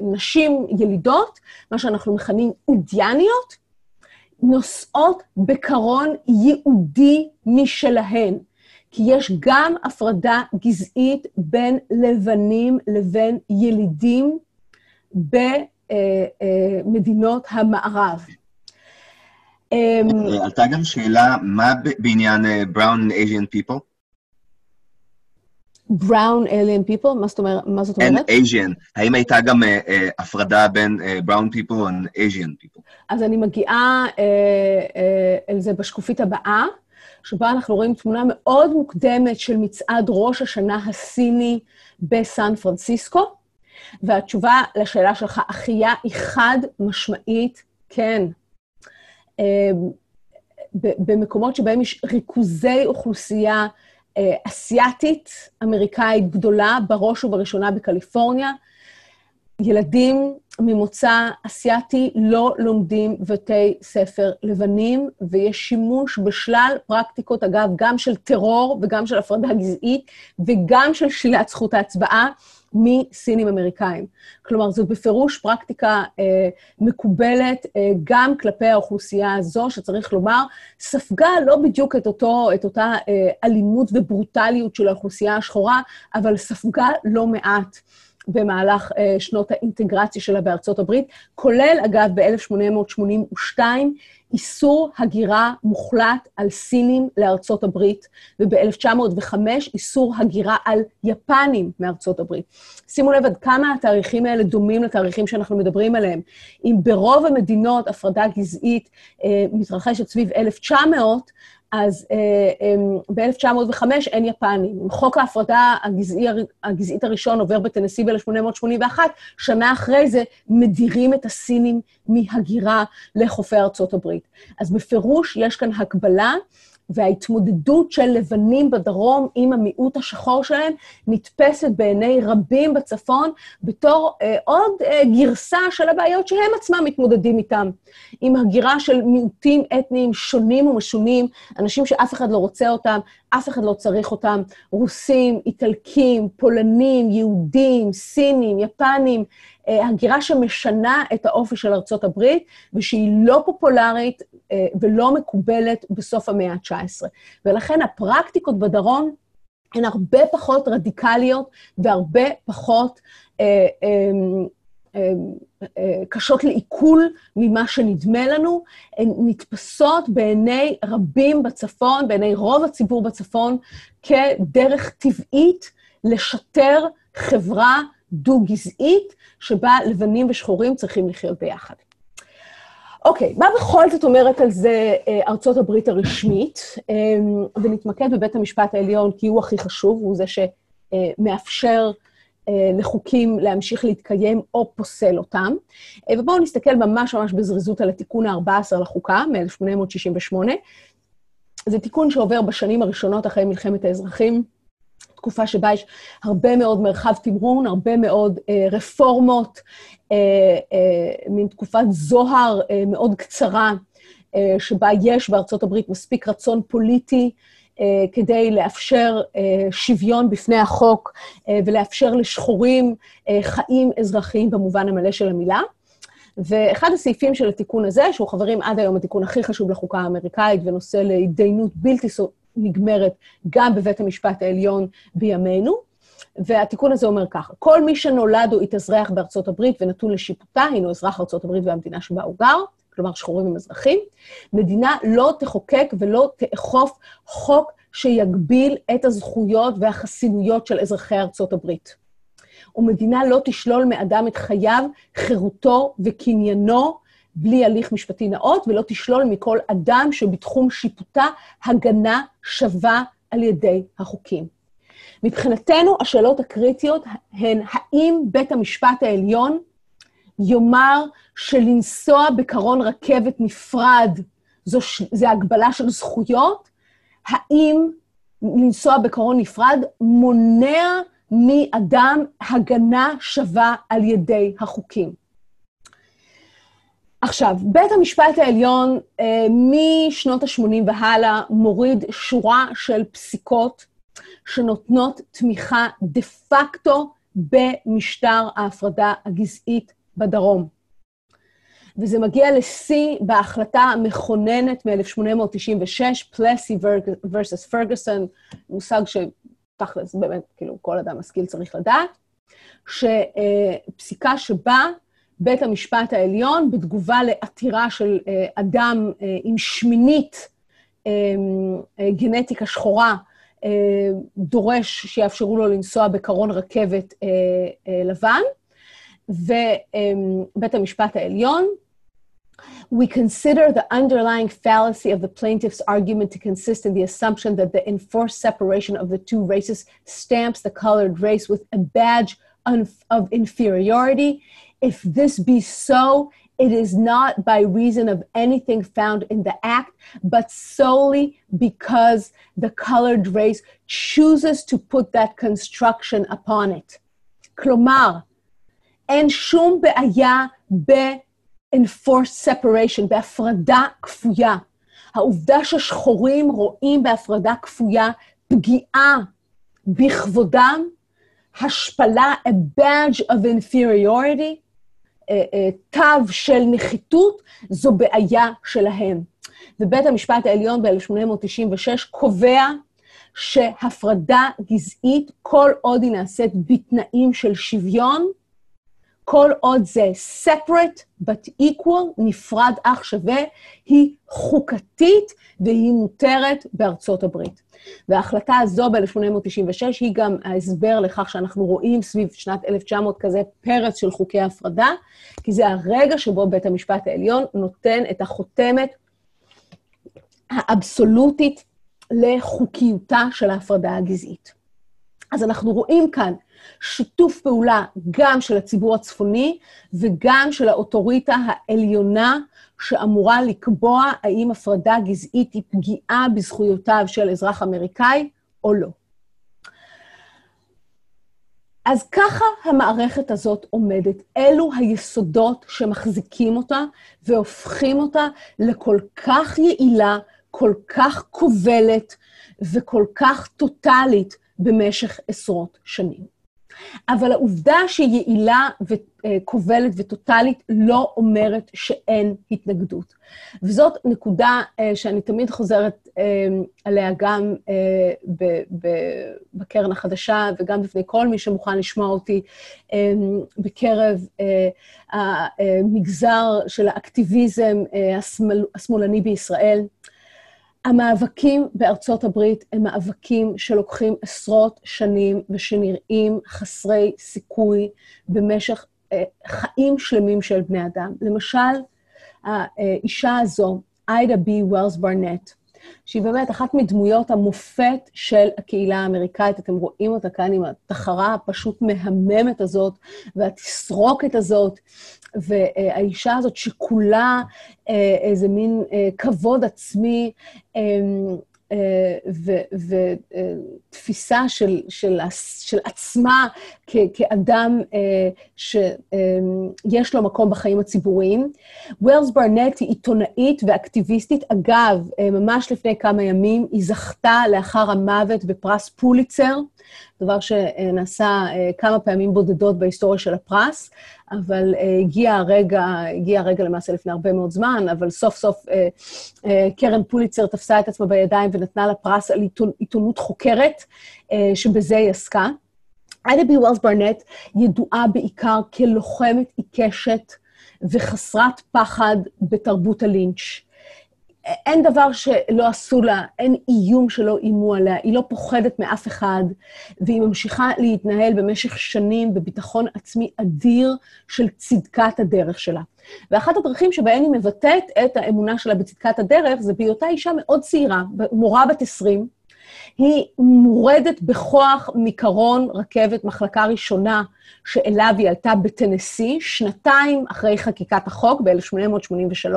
נשים ילידות, מה שאנחנו מכנים אודיאניות, נושאות בקרון יהודי משלהן, כי יש גם הפרדה גזעית בין לבנים לבין ילידים במדינות המערב. עלתה גם שאלה, מה בעניין Brown and Asian people? Brown alien people? מה זאת אומרת? And Asian. האם הייתה גם הפרדה בין Brown people and Asian people? אז אני מגיעה אל זה בשקופית הבאה, שבה אנחנו רואים תמונה מאוד מוקדמת של מצעד ראש השנה הסיני בסן פרנסיסקו, והתשובה לשאלה שלך, אחיה, היא חד משמעית, כן. במקומות שבהם יש ריכוזי אוכלוסייה אסיאטית, אמריקאית גדולה, בראש ובראשונה בקליפורניה, ילדים ממוצא אסיאטי לא לומדים בתי ספר לבנים, ויש שימוש בשלל פרקטיקות, אגב, גם של טרור וגם של הפרדה גזעית, וגם של שלילת זכות ההצבעה, מסינים אמריקאים. כלומר, זאת בפירוש פרקטיקה מקובלת גם כלפי האוכלוסייה הזו, שצריך לומר, ספגה לא בדיוק את אותה אלימות וברוטליות של האוכלוסייה השחורה, אבל ספגה לא מעט. במהלך שנות האינטגרציה שלה בארצות הברית, כולל אגב ב-1882 איסור הגירה מוחלט על סינים לארצות הברית, וב-1905 איסור הגירה על יפנים מארצות הברית. שימו לב עד כמה התאריכים האלה דומים לתאריכים שאנחנו מדברים עליהם. אם ברוב המדינות הפרדה גזעית מתרחשת סביב 1900, אז ב-1905 אין יפנים. חוק ההפרדה הגזעית הראשון עובר בטנסי ב-1881, שנה אחרי זה מדירים את הסינים מהגירה לחופי ארצות הברית. אז בפירוש יש כאן הקבלה, וההתמודדות של לבנים בדרום עם המיעוט השחור שלהם נתפסת בעיני רבים בצפון בתור עוד גרסה של הבעיות שהם עצמם מתמודדים איתם. עם הגירה של מיעוטים אתניים שונים ומשונים, אנשים שאף אחד לא רוצה אותם, אף אחד לא צריך אותם, רוסים, איטלקים, פולנים, יהודים, סינים, יפנים, הגירה שמשנה את האופי של ארצות הברית, ושהיא לא פופולרית ולא מקובלת בסוף המאה ה-19. ולכן הפרקטיקות בדרום הן הרבה פחות רדיקליות, והרבה פחות קשות לעיכול ממה שנדמה לנו, הן נתפסות בעיני רבים בצפון, בעיני רוב הציבור בצפון, כדרך טבעית לשטר חברה דו-גזעית, שבה לבנים ושחורים צריכים לחיות ביחד. אוקיי, מה בכל זאת אומרת על זה ארצות הברית הרשמית? ונתמקד בבית המשפט העליון, כי הוא הכי חשוב, הוא זה שמאפשר לחוקים להמשיך להתקיים או פוסל אותם. ובואו נסתכל ממש ממש בזריזות על התיקון ה-14 לחוקה, מ-1868. זה תיקון שעובר בשנים הראשונות אחרי מלחמת האזרחים, תקופה שבה יש הרבה מאוד מרחב תמרון, הרבה מאוד רפורמות, מין תקופת זוהר מאוד קצרה, שבה יש בארצות הברית מספיק רצון פוליטי, כדי לאפשר שוויון בפני החוק, ולאפשר לשחורים חיים אזרחיים במובן המלא של המילה. ואחד הסעיפים של התיקון הזה, שהוא חברים עד היום התיקון הכי חשוב לחוקה האמריקאית, ונושא להתדיינות בלתי נגמרת גם בבית המשפט העליון בימינו, והתיקון הזה אומר ככה, כל מי שנולד או התאזרח בארצות הברית ונתון לשיפוטה, הינו אזרח ארצות הברית והמדינה שבה הוא גר, כלומר שחורים עם אזרחים, מדינה לא תחוקק ולא תאכוף חוק שיגביל את הזכויות והחסינויות של אזרחי ארצות הברית. ומדינה לא תשלול מאדם את חייו, חירותו וקניינו, בלי הליך משפטי נאות, ולא תשלול מכל אדם שבתחום שיפוטה הגנה שווה על ידי החוקים. מבחינתנו, השאלות הקריטיות הן האם בית המשפט העליון יאמר שלנסוע בקרון רכבת נפרד, זה הגבלה של זכויות, האם לנסוע בקרון נפרד מונע מאדם הגנה שווה על ידי החוקים. עכשיו, בית המשפט העליון משנות ה-80 והלאה מוריד שורה של פסיקות שנותנות תמיכה דה פקטו במשטר ההפרדה הגזעית בדרום. וזה מגיע לשיא בהחלטה המכוננת מ-1896, Plessy v. Ferguson, מושג שתכלס באמת, כאילו, כל אדם משכיל צריך לדעת, שפסיקה שבה בית המשפט העליון, בתגובה לעתירה של אדם עם שמינית גנטיקה שחורה, דורש שיאפשרו לו לנסוע בקרון רכבת לבן, ובית המשפט העליון, we consider the underlying fallacy of the plaintiff's argument to consist in the assumption that the enforced separation of the two races stamps the colored race with a badge of inferiority. If this be so, it is not by reason of anything found in the act, but solely because the colored race chooses to put that construction upon it. כלומר, אין שום בעיה ב-enforced separation, בהפרדה כפויה. העובדה ששחורים רואים בהפרדה כפויה פגיעה בכבודם, השפלה, a badge of inferiority, תו של נחיתות, זו בעיה שלהם. ובית המשפט העליון ב-1896 קובע שהפרדה גזעית, כל עוד היא נעשית בתנאים של שוויון, כל עוד זה separate but equal, נפרד אך שווה, היא חוקתית והיא מותרת בארצות הברית. וההחלטה הזו ב-1896 היא גם ההסבר לכך שאנחנו רואים סביב שנת 1900 כזה פרץ של חוקי ההפרדה, כי זה הרגע שבו בית המשפט העליון נותן את החותמת האבסולוטית לחוקיותה של ההפרדה הגזעית. אז אנחנו רואים כאן שיתוף פעולה גם של הציבור הצפוני וגם של האוטוריטה העליונה שאמורה לקבוע האם הפרדה גזעית היא פגיעה בזכויותיו של אזרח אמריקאי או לא. אז ככה המערכת הזאת עומדת. אלו היסודות שמחזיקים אותה והופכים אותה לכל כך יעילה, כל כך כובלת וכל כך טוטלית במשך עשרות שנים. אבל העובדה שהיא יעילה וכובלת וטוטלית לא אומרת שאין התנגדות. וזאת נקודה שאני תמיד חוזרת עליה גם בקרן החדשה וגם בפני כל מי שמוכן לשמוע אותי בקרב המגזר של האקטיביזם השמאלני בישראל. המאבקים בארצות הברית הם מאבקים שלוקחים עשרות שנים ושנראים חסרי סיכוי במשך חיים שלמים של בני אדם. למשל, האישה הזו, איידה בי וולס-ברנט, שהיא באמת אחת מדמויות המופת של הקהילה האמריקאית. אתם רואים אותה כאן עם התחרה הפשוט מהממת הזאת, והתסרוקת הזאת, והאישה הזאת שכולה איזה מין כבוד עצמי, ותפיסה של עצמה כאדם שיש לו מקום בחיים הציבוריים. וולס ברנט היא עיתונאית ואקטיביסטית. אגב, ממש לפני כמה ימים היא זכתה לאחר המוות בפרס פוליצר, דבר שנעשה כמה פעמים בודדות בהיסטוריה של הפרס, אבל הגיע הרגע למעשה לפני הרבה מאוד זמן, אבל סוף סוף קרן פוליצר תפסה את עצמה בידיים ונתנה לה פרס על עיתונות חוקרת, שבזה היא עסקה. איידה בי וולס-ברנט ידועה בעיקר כלוחמת עיקשת וחסרת פחד בתרבות הלינץ'. אין דבר שלא עשו לה, אין איום שלא אימו עליה, היא לא פוחדת מאף אחד, והיא ממשיכה להתנהל במשך שנים בביטחון עצמי אדיר של צדקת הדרך שלה. ואחת הדרכים שבהן היא מבטאת את האמונה שלה בצדקת הדרך, זה בהיותה אישה מאוד צעירה, מורה בת 20, היא מורדת בכוח מקרון רכבת מחלקה ראשונה שאליו היא עלתה בטנסי, שנתיים אחרי חקיקת החוק ב-1883,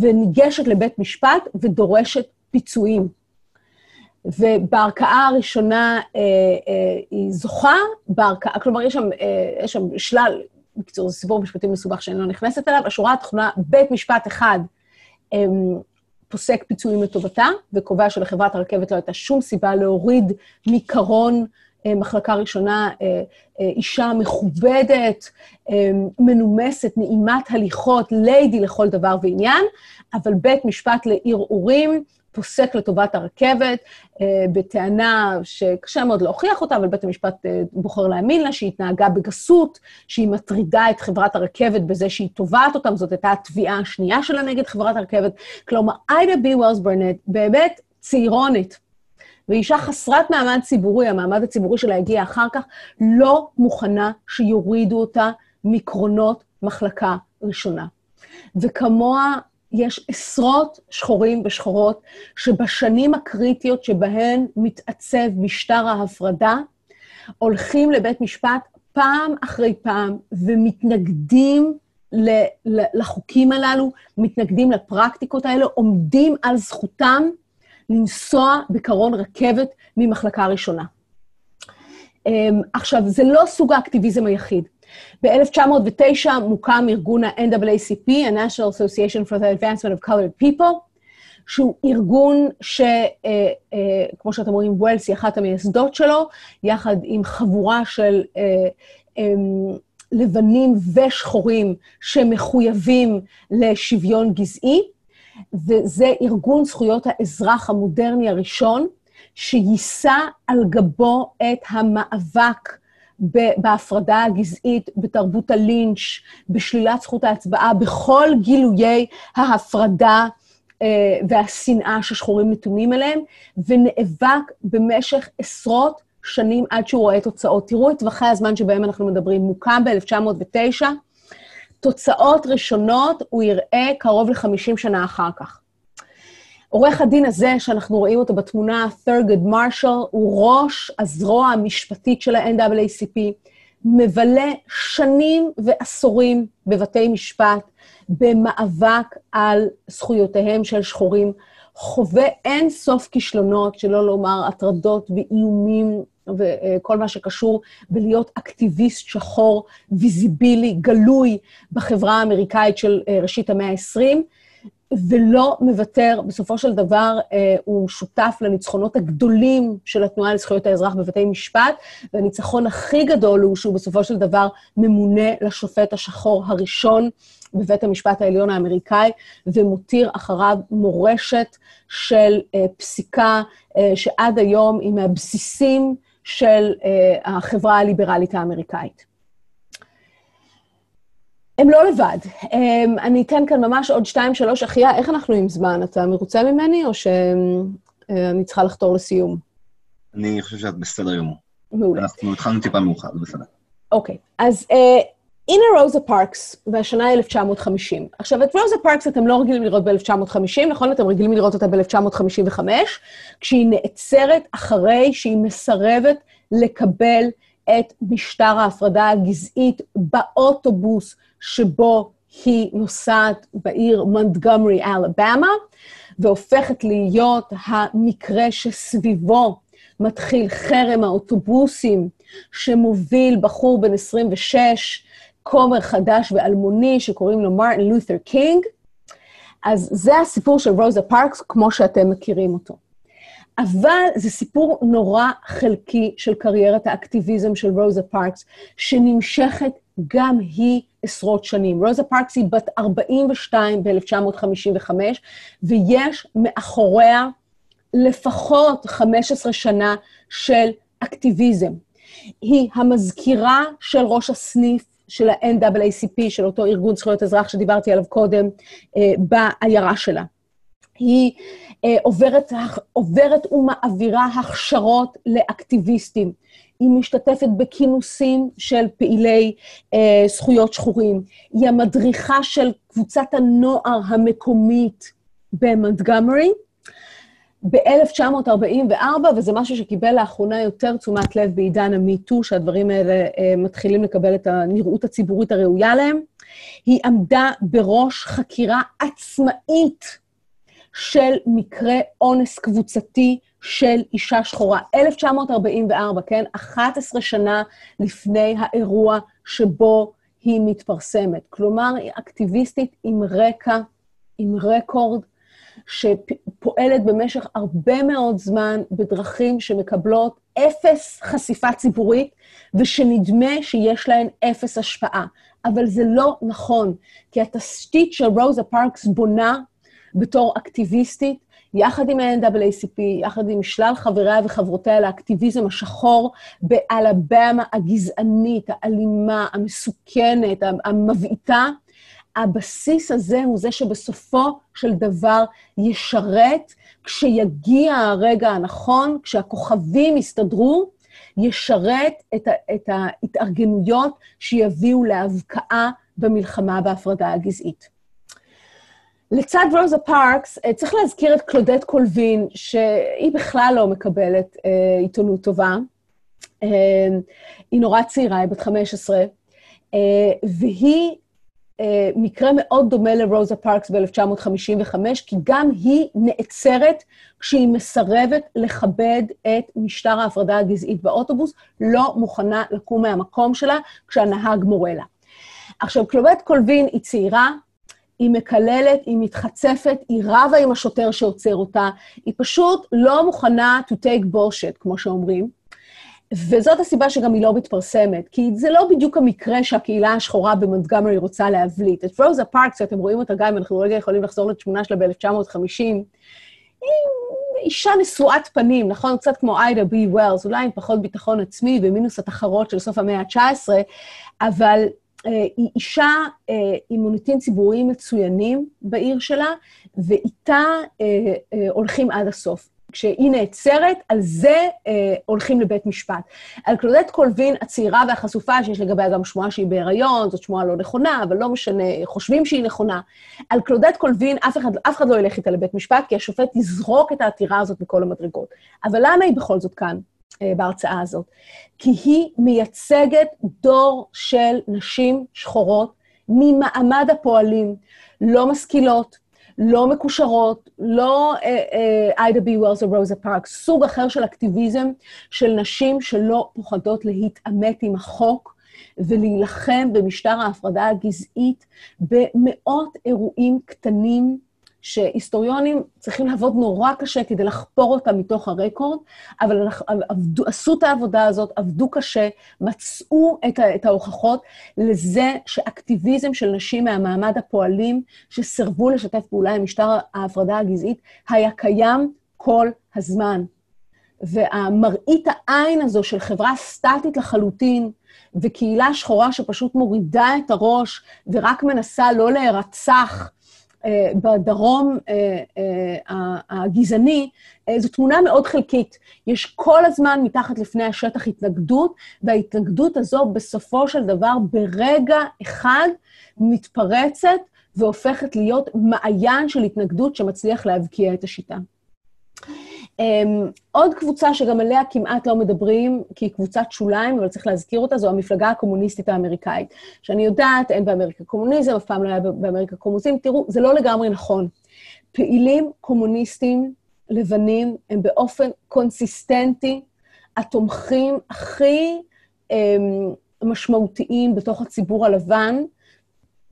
וניגשת לבית משפט ודורשת פיצויים. ובערכאה הראשונה היא זוכה, כלומר יש שם שלל, בקצור זה סיפור משפטים מסובך שאני לא נכנסת אליו, השורה התחתונה, בית משפט אחד, פוסק פיצויים לטובתה, וקובע שלחברת הרכבת לא הייתה שום סיבה להוריד מקרון מחלקה ראשונה, אישה מכובדת, מנומסת, נעימת הליכות, ליידי לכל דבר ועניין, אבל בית משפט לערעורים פוסק לטובת הרכבת, בטענה שקשה מאוד להוכיח אותה, אבל בית המשפט בוחר להאמין לה, שהיא התנהגה בגסות, שהיא מטרידה את חברת הרכבת בזה שהיא תובעת אותם, זאת הייתה התביעה השנייה שלה נגד חברת הרכבת. כלומר, איידה בי וולס-ברנט באמת צעירונית, ואישה חסרת מעמד ציבורי, המעמד הציבורי שלה הגיע אחר כך, לא מוכנה שיורידו אותה מקרונות מחלקה ראשונה. וכמוה, יש עשרות שחורים ושחורות שבשנים הקריטיות שבהן מתעצב משטר ההפרדה, הולכים לבית משפט פעם אחרי פעם ומתנגדים לחוקים הללו, מתנגדים לפרקטיקות האלו, עומדים על זכותם לנסוע בקרון רכבת ממחלקה ראשונה. עכשיו, זה לא סוג האקטיביזם היחיד. ב-1909 מוקם ארגון ה-NAACP, National Association for the Advancement of Colored People, שהוא ארגון שכמו שאתם רואים, וולס היא אחת המייסדות שלו, יחד עם חבורה של לבנים ושחורים שמחויבים לשוויון גזעי, וזה ארגון זכויות האזרח המודרני הראשון, שיישא על גבו את המאבק בהפרדה הגזעית, בתרבות הלינץ', בשלילת זכות ההצבעה, בכל גילויי ההפרדה והשנאה ששחורים נתונים אליהם, ונאבק במשך עשרות שנים עד שהוא רואה תוצאות. תראו את טווחי הזמן שבהם אנחנו מדברים. מוקם ב-1909, תוצאות ראשונות הוא יראה קרוב ל-50 שנה אחר כך. עורך הדין הזה, שאנחנו רואים אותו בתמונה, Thurgood Marshall, הוא ראש הזרוע המשפטית של ה-NAACP, מבלה שנים ועשורים בבתי משפט, במאבק על זכויותיהם של שחורים, חווה אין סוף כישלונות, שלא לומר הטרדות ואיומים, וכל מה שקשור בלהיות אקטיביסט שחור, ויזיבילי, גלוי, בחברה האמריקאית של ראשית המאה ה-20, ולא מוותר, בסופו של דבר הוא שותף לניצחונות הגדולים של התנועה לזכויות האזרח בבתי משפט, והניצחון הכי גדול הוא שהוא בסופו של דבר ממונה לשופט השחור הראשון בבית המשפט העליון האמריקאי, ומותיר אחריו מורשת של פסיקה שעד היום היא מהבסיסים של החברה הליברלית האמריקאית. הם לא לבד. אני אתן כאן ממש עוד 2-3. אחיה, איך אנחנו עם זמן? אתה מרוצה ממני, או שאני צריכה לחתור לסיום? אני חושב שאת בסדר יומו. מעולה. אנחנו התחלנו טיפה מאוחר, בסדר. אוקיי, אז הנה רוזה פארקס, בשנה 1950. עכשיו, את רוזה פארקס אתם לא רגילים לראות ב-1950, נכון? אתם רגילים לראות אותה ב-1955, כשהיא נעצרת אחרי שהיא מסרבת לקבל את משטר ההפרדה הגזעית באוטובוס שבו היא נוסעת בעיר מונטגומרי, אלבמה, והופכת להיות המקרה שסביבו מתחיל חרם האוטובוסים, שמוביל בחור בן 26, כומר חדש ואלמוני שקוראים לו מרטין לותר קינג. אז זה הסיפור של רוזה פארקס, כמו שאתם מכירים אותו. אבל זה סיפור נורא חלקי של קריירת האקטיביזם של רוזה פארקס, שנמשכת גם היא עשרות שנים. רוזה פארקס היא בת 42 ב-1955, ויש מאחוריה לפחות 15 שנה של אקטיביזם. היא המזכירה של ראש הסניף של ה-NAACP, של אותו ארגון זכויות אזרח שדיברתי עליו קודם, בעיירה שלה. היא עוברת ומעבירה הכשרות לאקטיביסטים. היא משתתפת בכינוסים של פעילי זכויות שחורים. היא המדריכה של קבוצת הנוער המקומית במונטגומרי. ב-1944, וזה משהו שקיבל לאחרונה יותר תשומת לב בעידן המיטו, שהדברים האלה מתחילים לקבל את הנראות הציבורית הראויה להם, היא עמדה בראש חקירה עצמאית של מקרה אונס קבוצתי של אישה שחורה. 1944, כן? 11 שנה לפני האירוע שבו היא מתפרסמת. כלומר, היא אקטיביסטית עם רקע, עם רקורד, שפועלת במשך הרבה מאוד זמן בדרכים שמקבלות אפס חשיפה ציבורית, ושנדמה שיש להן אפס השפעה. אבל זה לא נכון, כי התשתית של רוזה פארקס בונה בתור אקטיביסטית, יחד עם ה-NAACP, יחד עם שלל חבריה וחברותיה לאקטיביזם השחור, באלבמה הגזענית, האלימה, המסוכנת, המבעיטה, הבסיס הזה הוא זה שבסופו של דבר ישרת, כשיגיע הרגע הנכון, כשהכוכבים יסתדרו, ישרת את ההתארגנויות שיביאו להבקעה במלחמה בהפרדה הגזעית. לצד רוזה פארקס, צריך להזכיר את קלודט קולבין, שהיא בכלל לא מקבלת עיתונות טובה. היא נורא צעירה, היא בת 15, והיא מקרה מאוד דומה לרוזה פארקס ב-1955, כי גם היא נעצרת כשהיא מסרבת לכבד את משטר ההפרדה הגזעית באוטובוס, לא מוכנה לקום מהמקום שלה כשהנהג מורה לה. עכשיו, קלודט קולבין היא צעירה, היא מקללת, היא מתחצפת, היא רבה עם השוטר שעוצר אותה, היא פשוט לא מוכנה to take bullshit, כמו שאומרים. וזאת הסיבה שגם היא לא מתפרסמת, כי זה לא בדיוק המקרה שהקהילה השחורה במונטגומרי רוצה להבליט. את רוזה פארקס, שאתם רואים אותה גם, אנחנו רגע יכולים לחזור לתמונה שלה ב-1950, היא אישה נשואת פנים, נכון? קצת כמו איידה בי וולס, אולי עם פחות ביטחון עצמי ומינוס התחרות של סוף המאה ה-19, אבל היא אישה עם מוניטין ציבוריים מצוינים בעיר שלה, ואיתה הולכים עד הסוף. כשהיא נעצרת, על זה הולכים לבית משפט. על קלודט קולבין, הצעירה והחשופה, שיש לגביה גם שמועה שהיא בהיריון, זאת שמועה לא נכונה, אבל לא משנה, חושבים שהיא נכונה. על קלודט קולבין, אף אחד לא ילך איתה לבית משפט, כי השופט יזרוק את העתירה הזאת מכל המדרגות. אבל למה היא בכל זאת כאן, בהרצאה הזאת? כי היא מייצגת דור של נשים שחורות, ממעמד הפועלים, לא משכילות, לא מקושרות, לא איידה בי וולס או רוזה פארקס, סוג אחר של אקטיביזם, של נשים שלא פוחדות להתעמת עם החוק, ולהילחם במשטר ההפרדה הגזעית, במאות אירועים קטנים, שהיסטוריונים צריכים לעבוד נורא קשה, כדי לחפור אותם מתוך הרקורד, אבל עשו את העבודה הזאת, עבדו קשה, מצאו את ההוכחות, לזה שאקטיביזם של נשים מהמעמד הפועלים, שסרבו לשתף פעולה עם משטר ההפרדה הגזעית, היה קיים כל הזמן. והמראית העין הזו של חברה סטטית לחלוטין, וקהילה שחורה שפשוט מורידה את הראש, ורק מנסה לא להירצח, בדרום הגזעני, זו תמונה מאוד חלקית. יש כל הזמן מתחת לפני השטח התנגדות, וההתנגדות הזו בסופו של דבר ברגע אחד מתפרצת והופכת להיות מעיין של התנגדות שמצליח להבקיע את השיטה. עוד קבוצה שגם עליה כמעט לא מדברים, כי היא קבוצת שוליים, אבל צריך להזכיר אותה, זו המפלגה הקומוניסטית האמריקאית. שאני יודעת, אין באמריקה קומוניזם, אף פעם לא היה באמריקה קומוניזם. תראו, זה לא לגמרי נכון. פעילים קומוניסטים לבנים הם באופן קונסיסטנטי, התומכים הכי משמעותיים בתוך הציבור הלבן,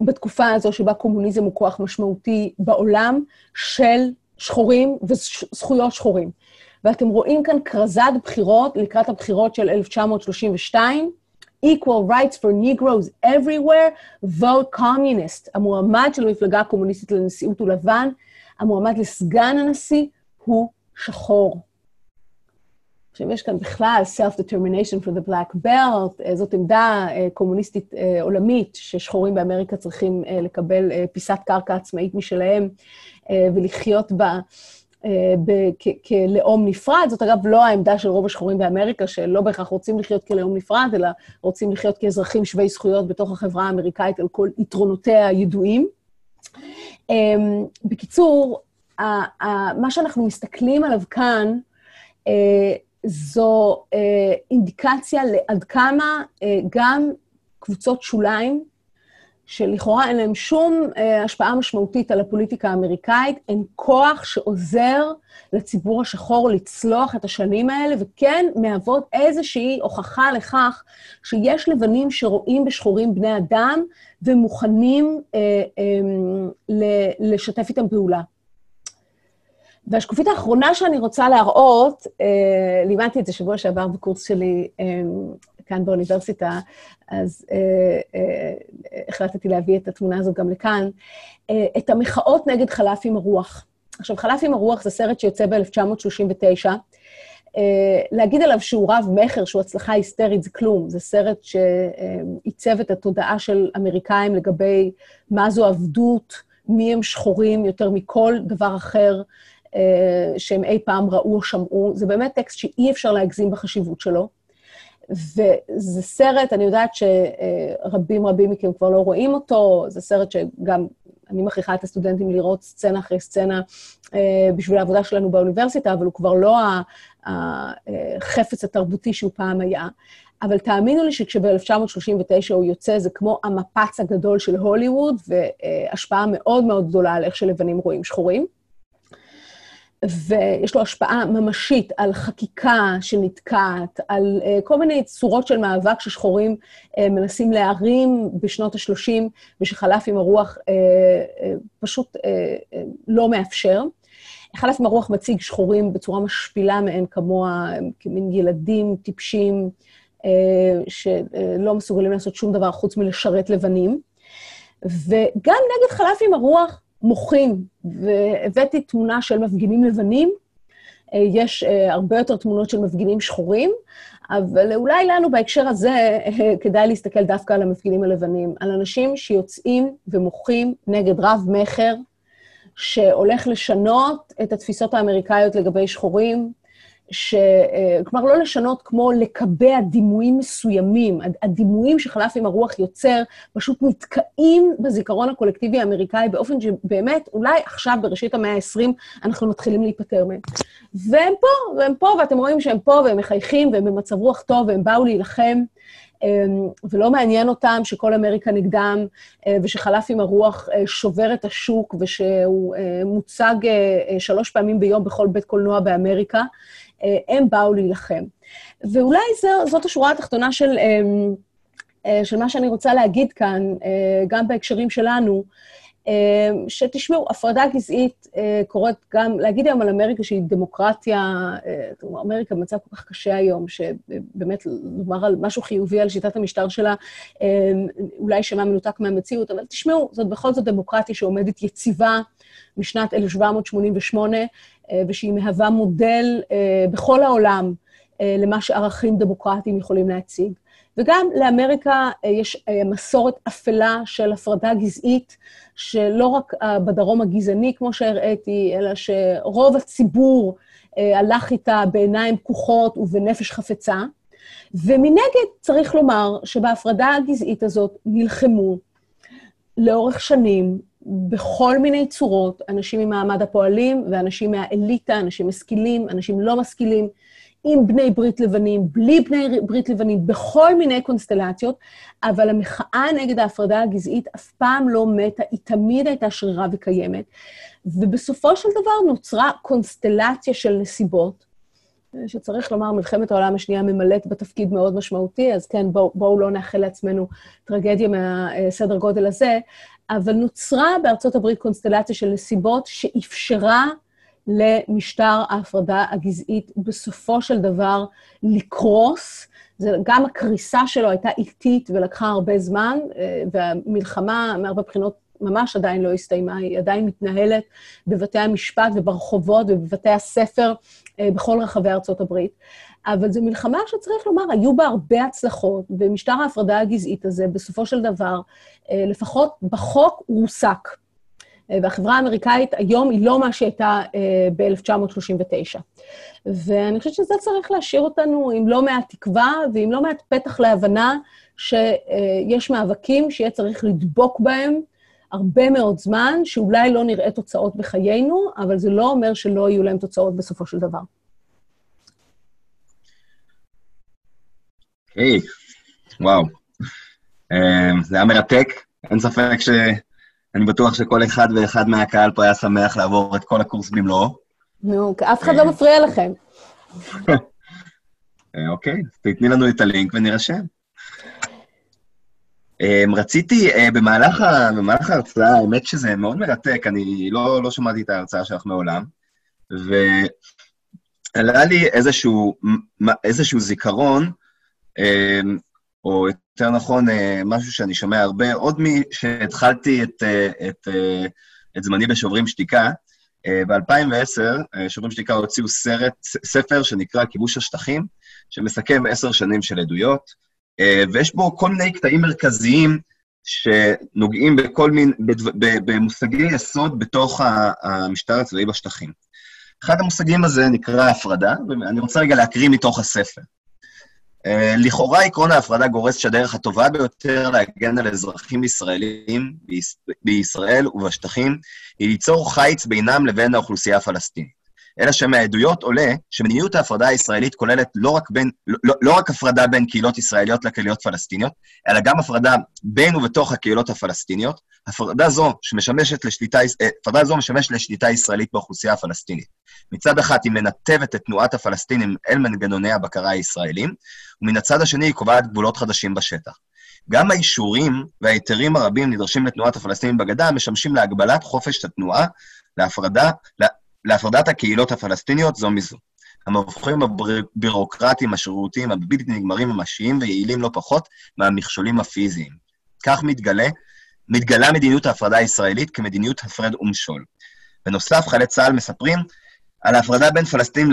בתקופה הזו שבה קומוניזם הוא כוח משמעותי בעולם של שחורים וזכויות שחורים. ואתם רואים כאן קרזת בחירות לקראת הבחירות של 1932, Equal Rights for Negroes Everywhere, Vote Communist. המועמד של המפלגה הקומוניסטית לנשיאות הוא לבן, המועמד לסגן הנשיא הוא שחור. עכשיו יש כאן בכלל Self-Determination for the Black Belt, זאת עמדה קומוניסטית עולמית, ששחורים באמריקה צריכים לקבל פיסת קרקע עצמאית משלהם, ולחיות בה כלאום נפרד. זאת אגב לא העמדה של רוב השחורים באמריקה, שלא בהכרח רוצים לחיות כלאום נפרד, אלא רוצים לחיות כאזרחים שווי זכויות בתוך החברה האמריקאית, על כל יתרונותיה הידועים. בקיצור, מה שאנחנו מסתכלים עליו כאן, זו אינדיקציה לעד כמה גם קבוצות שוליים, שלכאורה אין להם שום השפעה משמעותית על הפוליטיקה האמריקאית, אין כוח שעוזר לציבור השחור לצלוח את השנים האלה, וכן מהוות איזושהי הוכחה לכך שיש לבנים שרואים בשחורים בני אדם, ומוכנים לשתף איתם פעולה. והשקופית האחרונה שאני רוצה להראות, לימדתי את זה שבוע שעבר בקורס שלי כאן באוניברסיטה, אז החלטתי להביא את התמונה הזו גם לכאן, את המחאות נגד חלף עם הרוח. עכשיו, חלף עם הרוח זה סרט שיוצא ב-1939, להגיד עליו שהוא רב מחר, שהוא הצלחה היסטרית, זה כלום. זה סרט שעיצב את התודעה של אמריקאים לגבי מה זו עבדות, מי הם שחורים יותר מכל דבר אחר, שהם אי פעם ראו או שמעו. זה באמת טקסט שאי אפשר להגזים בחשיבות שלו. וזה סרט, אני יודעת שרבים מכם כבר לא רואים אותו, זה סרט שגם אני מכריחה את הסטודנטים לראות סצנה אחרי סצנה בשביל העבודה שלנו באוניברסיטה, אבל הוא כבר לא החפץ התרבותי שהוא פעם היה. אבל תאמינו לי שכשב-1939 הוא יוצא, זה כמו המפץ הגדול של הוליווד, והשפעה מאוד מאוד גדולה על איך שלבנים רואים שחורים. ויש לו השפעה ממשית על חקיקה שנתקעת, על כל מיני צורות של מאבק ששחורים מנסים להרים בשנות ה-30, ושחלף עם הרוח פשוט לא מאפשר. חלף עם הרוח מציג שחורים בצורה משפילה מהן כמוה, כמין ילדים טיפשים, שלא מסוגלים לעשות שום דבר חוץ מלשרת לבנים. וגם נגד חלף עם הרוח מוחים, והבאתי תמונה של מפגינים לבנים, יש הרבה יותר תמונות של מפגינים שחורים, אבל אולי לנו בהקשר הזה כדאי להסתכל דווקא על המפגינים הלבנים, על אנשים שיוצאים ומוחים נגד רב מחר, שהולך לשנות את התפיסות האמריקאיות לגבי שחורים, כלומר לא לשנות כמו לקבע דימויים מסוימים, הדימויים שחלף עם הרוח יוצר, פשוט נתקעים בזיכרון הקולקטיבי האמריקאי, באופן שבאמת אולי עכשיו בראשית המאה ה-20 אנחנו מתחילים להיפטר מהם. והם פה, ואתם רואים שהם פה, והם מחייכים, והם במצב רוח טוב, והם באו להילחם, ולא מעניין אותם שכל אמריקה נגדם, ושחלף עם הרוח שובר את השוק, ושהוא מוצג 3 פעמים ביום בכל בית קולנוע באמריקה, הם באו להילחם. ואולי זאת השורה התחתונה של מה שאני רוצה להגיד כאן, גם בהקשרים שלנו, שתשמעו, הפרדה גזעית קורית גם, להגיד היום על אמריקה שהיא דמוקרטיה, אמריקה במצב כל כך קשה היום, שבאמת לומר על משהו חיובי על שיטת המשטר שלה, אולי שמה מנותק מהמציאות, אבל תשמעו, זאת בכל זאת דמוקרטיה שעומדת יציבה משנת 1788, ושהיא מהווה מודל בכל העולם למה שערכים דמוקרטיים יכולים להציג. וגם לאמריקה יש מסורת אפלה של הפרדה גזעית, שלא רק בדרום הגזעני, כמו שהראיתי, אלא שרוב הציבור הלך איתה בעיניים פקוחות ובנפש חפצה. ומנגד צריך לומר שבהפרדה הגזעית הזאת נלחמו לאורך שנים, בכל מיני צורות, אנשים ממעמד הפועלים ואנשים מהאליטה, אנשים משכילים, אנשים לא משכילים, עם בני ברית לבנים, בלי בני ברית לבנים, בכל מיני קונסטלציות, אבל המחאה נגד ההפרדה הגזעית אף פעם לא מתה, היא תמיד הייתה שרירה וקיימת, ובסופו של דבר נוצרה קונסטלציה של נסיבות, שצריך לומר, מלחמת העולם השנייה ממלאת בתפקיד מאוד משמעותי, אז כן, בואו לא נאחל לעצמנו טרגדיה מהסדר גודל הזה, אבל נוצרה בארצות הברית קונסטלציה של נסיבות שאפשרה למשטר ההפרדה הגזעית בסופו של דבר לקרוס. גם הקריסה שלו הייתה איטית ולקחה הרבה זמן, והמלחמה מארבע בחינות ממש עדיין לא הסתיימה, היא עדיין מתנהלת בבתי המשפט וברחובות ובבתי הספר בכל רחבי ארצות הברית. אבל זו מלחמה שצריך לומר, היו בה הרבה הצלחות, ומשטר ההפרדה הגזעית הזה בסופו של דבר, לפחות בחוק, רוסק. והחברה האמריקאית היום היא לא מה שהייתה ב-1939. ואני חושבת שזה צריך להשאיר אותנו עם לא מעט תקווה, ועם לא מעט פתח להבנה שיש מאבקים שיהיה צריך לדבוק בהם הרבה מאוד זמן, שאולי לא נראה תוצאות בחיינו, אבל זה לא אומר שלא יהיו להם תוצאות בסופו של דבר. אוקיי, וואו. זה היה מרתק, אין ספק ש... אני בטוח שכל אחד ואחד מהקהל פה היה שמח לעבור את כל הקורס במלואו. נו, אף אחד לא מפריע לכם. אוקיי, תתני לנו את הלינק ונרשם. רציתי, במהלך ההרצאה, האמת שזה מאוד מרתק, אני לא שמעתי את ההרצאה שלך מעולם, ועלה לי איזשהו זיכרון, או יותר נכון, משהו שאני שומע הרבה, עוד משהתחלתי את זמני בשוברים שתיקה, ב-2010 שוברים שתיקה הוציאו ספר שנקרא כיבוש השטחים, שמסכם 10 שנים של עדויות, ויש בו כל מיני קטעים מרכזיים שנוגעים בכל מיני, במושגי יסוד בתוך המשטר הצבאי בשטחים. אחד המושגים הזה נקרא הפרדה, ואני רוצה רגע להקריא מתוך הספר. לכאורה עקרון ההפרדה גורס שהדרך הטובה ביותר להגן על אזרחים ישראלים בישראל ובשטחים היא ליצור חיץ בינם לבין האוכלוסייה הפלסטינית. אלא שמהעדויות עולה שמדיניות ההפרדה הישראלית כוללת לא רק הפרדה בין קהילות ישראליות לקהילות פלסטיניות, אלא גם הפרדה בין ובתוך הקהילות הפלסטיניות. הפרדה זו משמשת לשליטה ישראלית באוכלוסייה הפלסטינית. מצד אחד היא מנתבת את תנועת הפלסטינים אל מנגנוני הבקרה הישראלים, ומן הצד השני היא קובעת גבולות חדשים בשטח. גם האישורים וההיתרים הרבים נדרשים לתנועת הפלסטינים בגדה, משמשים להגבלת חופש התנועה, להפרדת הקהילות הפלסטיניות זו מזו. המבוכים הבירוקרטיים, השירותיים, הבלתי נגמרים, המשיים ויעילים לא פחות מהמכשולים הפיזיים. כך מתגלה מדיניות ההפרדה הישראלית כמדיניות הפרד ומשול. בנוסף, חיילי צה"ל מספרים על ההפרדה בין פלסטינים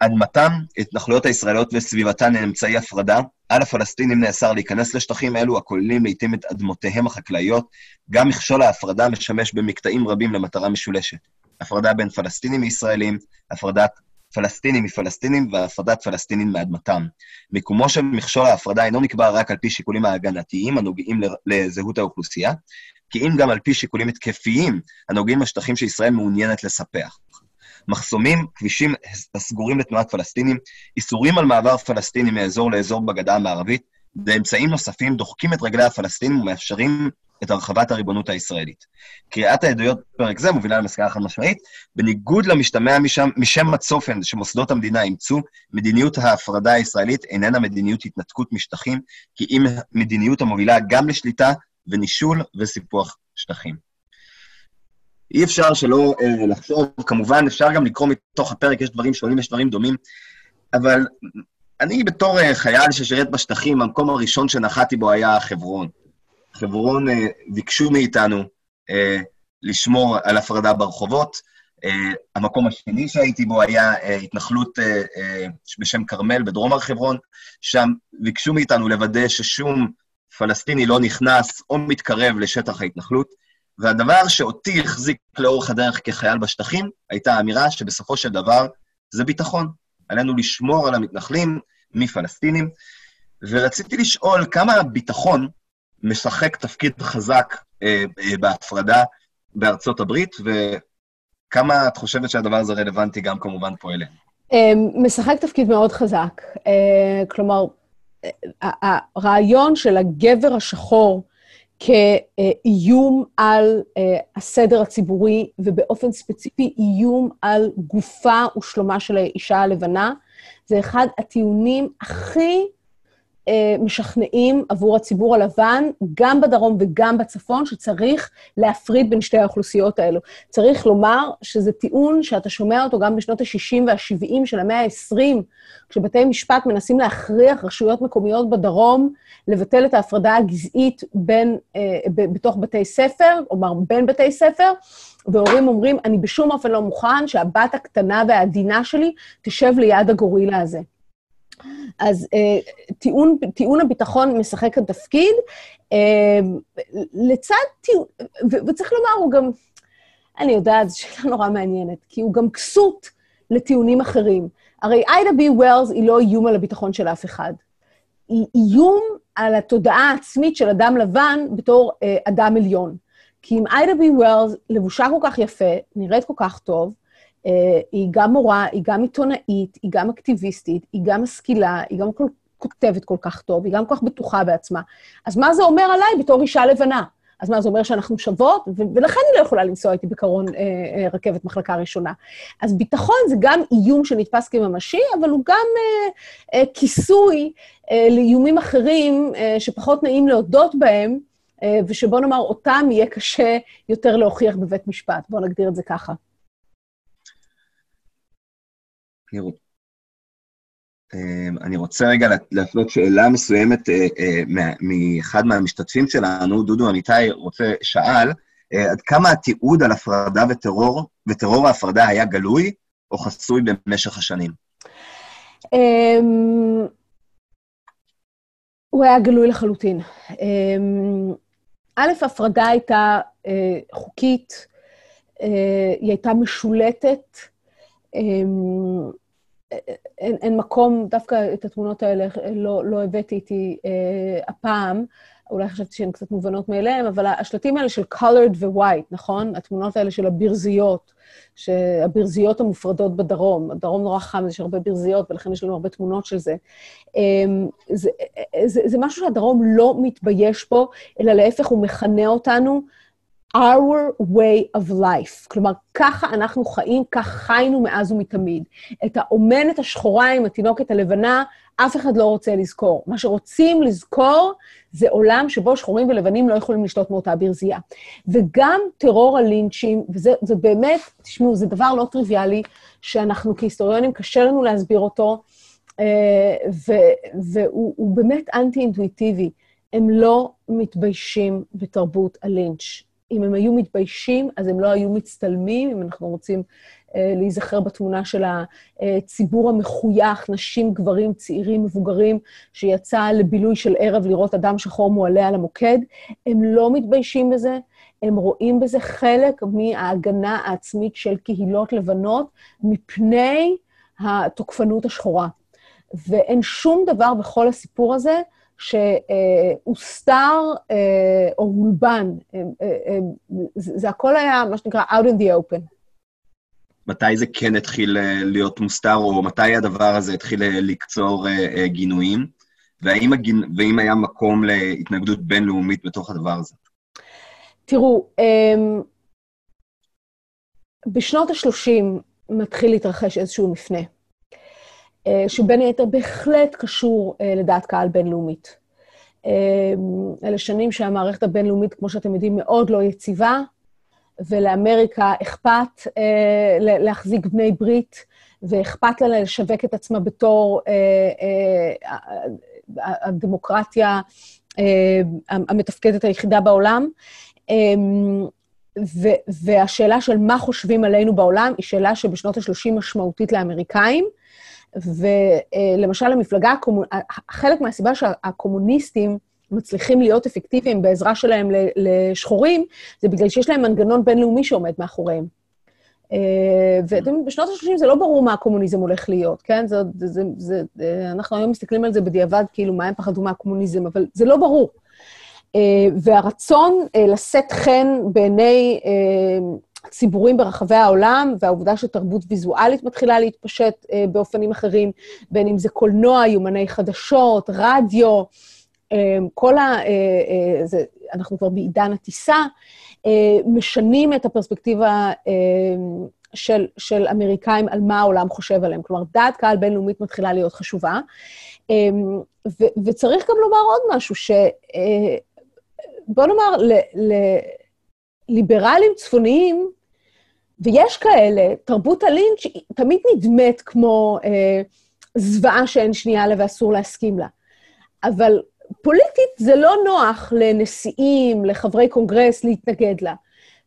לאדמתם, התנחלויות הישראליות וסביבתן הן אמצעי הפרדה. על הפלסטינים נאסר להיכנס לשטחים אלו, הכוללים לעתים את אדמותיהם החקלאיות. גם מכשול ההפרדה משמש במקטעים רבים למטרה משולשת. הפרדה בין פלסטינים מישראלים, הפרדת פלסטינים מפלסטינים והפרדת פלסטינים מאדמתם. מיקומו של מכשול ההפרדה אינו נקבע רק על פי שיקולים ההגנתיים הנוגעים לזהות האוכלוסייה, כי אם גם על פי שיקולים התקפיים הנוגעים לשטחים שישראל מעוניינת לספח. מחסומים, כבישים הסגורים לתנועת פלסטינים, איסורים על מעבר פלסטינים מאזור לאזור בגדה המערבית, ואמצעים נוספים דוחקים את רגלי הפלסטינים ומאפשרים את הרחבת הריבונות הישראלית. קריאת העדויות פרק זה מובילה למסקנה חד משמעית, בניגוד למשתמע משם הצופן שמוסדות המדינה אימצו, מדיניות ההפרדה הישראלית איננה מדיניות התנתקות משטחים, כי היא מדיניות המובילה גם לשליטה ונישול וסיפוח שטחים. אי אפשר שלא לחשוב, כמובן אפשר גם לקרוא מתוך הפרק, יש דברים שונים, יש דברים דומים, אבל אני בתור חייל ששירת בשטחים, המקום הראשון שנחתי בו היה חברון. חברון ביקשו מאיתנו לשמור על הפרדה ברחובות, המקום השני שהייתי בו היה התנחלות בשם קרמל בדרום הר חברון, שם ביקשו מאיתנו לוודא ששום פלסטיני לא נכנס או מתקרב לשטח ההתנחלות, והדבר שאותי החזיק לאורך הדרך כחייל בשטחים, הייתה האמירה שבסופו של דבר זה ביטחון. עלינו לשמור על המתנחלים מפלסטינים, ורציתי לשאול כמה הביטחון משחק תפקיד חזק בהפרדה בארצות הברית, וכמה את חושבת שהדבר הזה רלוונטי גם כמובן פה אלינו? משחק תפקיד מאוד חזק. כלומר, הרעיון של הגבר השחור, כאיום על הסדר הציבורי, ובאופן ספציפי איום על גופה ושלומה של האישה הלבנה, זה אחד הטיעונים הכי משכנעים עבור הציבור הלבן, גם בדרום וגם בצפון, שצריך להפריד בין שתי האוכלוסיות האלו. צריך לומר שזה טיעון שאתה שומע אותו גם בשנות ה-60 וה-70 של המאה ה-20, כשבתי משפט מנסים להכריח רשויות מקומיות בדרום, לבטל את ההפרדה הגזעית בתוך בתי ספר, או בין בתי ספר, והורים אומרים, אני בשום אופן לא מוכן שהבת הקטנה והעדינה שלי תשב ליד הגורילה הזה. אז טיעון הביטחון משחק כאן תפקיד, לצד טיעון, וצריך לומר, הוא גם, אני יודעת, זו שאלה נורא מעניינת, כי הוא גם כסות לטיעונים אחרים. הרי איידה בי וולס היא לא איום על הביטחון של אף אחד. היא איום על התודעה העצמית של אדם לבן בתור אדם עליון. כי אם איידה בי וולס לבושה כל כך יפה, נראית כל כך טוב, היא גם מורה, היא גם עיתונאית, היא גם אקטיביסטית, היא גם משכילה, היא גם כותבת כל כך טוב, היא גם כל כך בטוחה בעצמה. אז מה זה אומר עליי בתור אישה לבנה? אז מה זה אומר שאנחנו שוות? ולכן היא לא יכולה לנסוע איתי בקרון רכבת מחלקה ראשונה. אז ביטחון זה גם איום שנתפס כממשי, אבל הוא גם כיסוי לאיומים אחרים שפחות נעים להודות בהם, ושבוא נאמר אותם יהיה קשה יותר להוכיח בבית משפט. בואו נגדיר את זה ככה. אני רוצה רגע להפנות שאלה מסוימת מאחד מהמשתתפים שלנו, דודו אמיתי שאל, עד כמה התיעוד על הפרדה וטרור ההפרדה היה גלוי או חסוי במשך השנים? הוא היה גלוי לחלוטין. א', ההפרדה הייתה חוקית, היא הייתה משולטת, אין מקום, דווקא את התמונות האלה לא הבאתי איתי הפעם, אולי חשבתי שהן קצת מובנות מאליהם, אבל השלטים האלה של colored ו-white, נכון? התמונות האלה של הברזיות, שהברזיות המופרדות בדרום, הדרום נורא חם, יש הרבה ברזיות, ולכן יש לנו הרבה תמונות של זה. זה משהו שהדרום לא מתבייש בו, אלא להפך הוא מכנה אותנו, our way of life. כלומר, ככה אנחנו חיים, כך חיינו מאז ומתמיד. את האומנת השחורה עם התינוקת הלבנה, אף אחד לא רוצה לזכור. מה שרוצים לזכור זה עולם שבו שחורים ולבנים לא יכולים לשלוט מאותה ברזייה. וגם טרור הלינצ'ים, וזה באמת, תשמעו, זה דבר לא טריוויאלי, שאנחנו כהיסטוריונים קשה לנו להסביר אותו, והוא באמת אנטי-אינטואיטיבי. הם לא מתביישים בתרבות הלינץ'. אם הם היו מתביישים, אז הם לא היו מצטלמים, אם אנחנו רוצים להיזכר בתמונה של הציבור המחוייך, נשים, גברים, צעירים, מבוגרים, שיצא לבילוי של ערב לראות אדם שחור מועלה על המוקד, הם לא מתביישים בזה, הם רואים בזה חלק מההגנה העצמית של קהילות לבנות, מפני התוקפנות השחורה. ואין שום דבר בכל הסיפור הזה, שהוסתר או הולבן. זה הכל היה, מה שנקרא, out in the open. מתי זה כן התחיל להיות מוסתר, או מתי הדבר הזה התחיל לקצור גינויים? והאם היה מקום להתנגדות בינלאומית בתוך הדבר הזה? תראו, בשנות ה-30 מתחיל להתרחש איזשהו מפנה. שבין היתר בהחלט קשור לדעת קהל בינלאומית. אלה שנים שהמערכת הבינלאומית, כמו שאתם יודעים, מאוד לא יציבה, ולאמריקה אכפת להחזיק בני ברית, ואכפת לה לשווק את עצמה בתור הדמוקרטיה המתפקדת היחידה בעולם. והשאלה של מה חושבים עלינו בעולם היא שאלה שבשנות ה-30 משמעותית לאמריקאים, ולמשל המפלגה, חלק מהסיבה שהקומוניסטים מצליחים להיות אפקטיביים בעזרה שלהם לשחורים, זה בגלל שיש להם מנגנון בינלאומי שעומד מאחוריהם. ובשנות ה-30 זה לא ברור מה הקומוניזם הולך להיות, כן? אנחנו היום מסתכלים על זה בדיעבד, כאילו מה הם פחדו מהקומוניזם, אבל זה לא ברור. והרצון לשאת חן בעיני ציבורים ברחבי העולם, והעובדה שתרבות ויזואלית מתחילה להתפשט באופנים אחרים, בין אם זה קולנוע, יומני חדשות, רדיו, אנחנו כבר בעידן הטיסה, משנים את הפרספקטיבה של אמריקאים על מה העולם חושב עליהם. כלומר, דעת קהל בינלאומית מתחילה להיות חשובה. וצריך גם לומר עוד משהו, בוא נאמר, ליברלים צפוניים, ויש כאלה, תרבות הלינץ' תמיד נדמת כמו זוועה שאין שנייה לה ואסור להסכים לה. אבל פוליטית זה לא נוח לנשיאים, לחברי קונגרס להתנגד לה.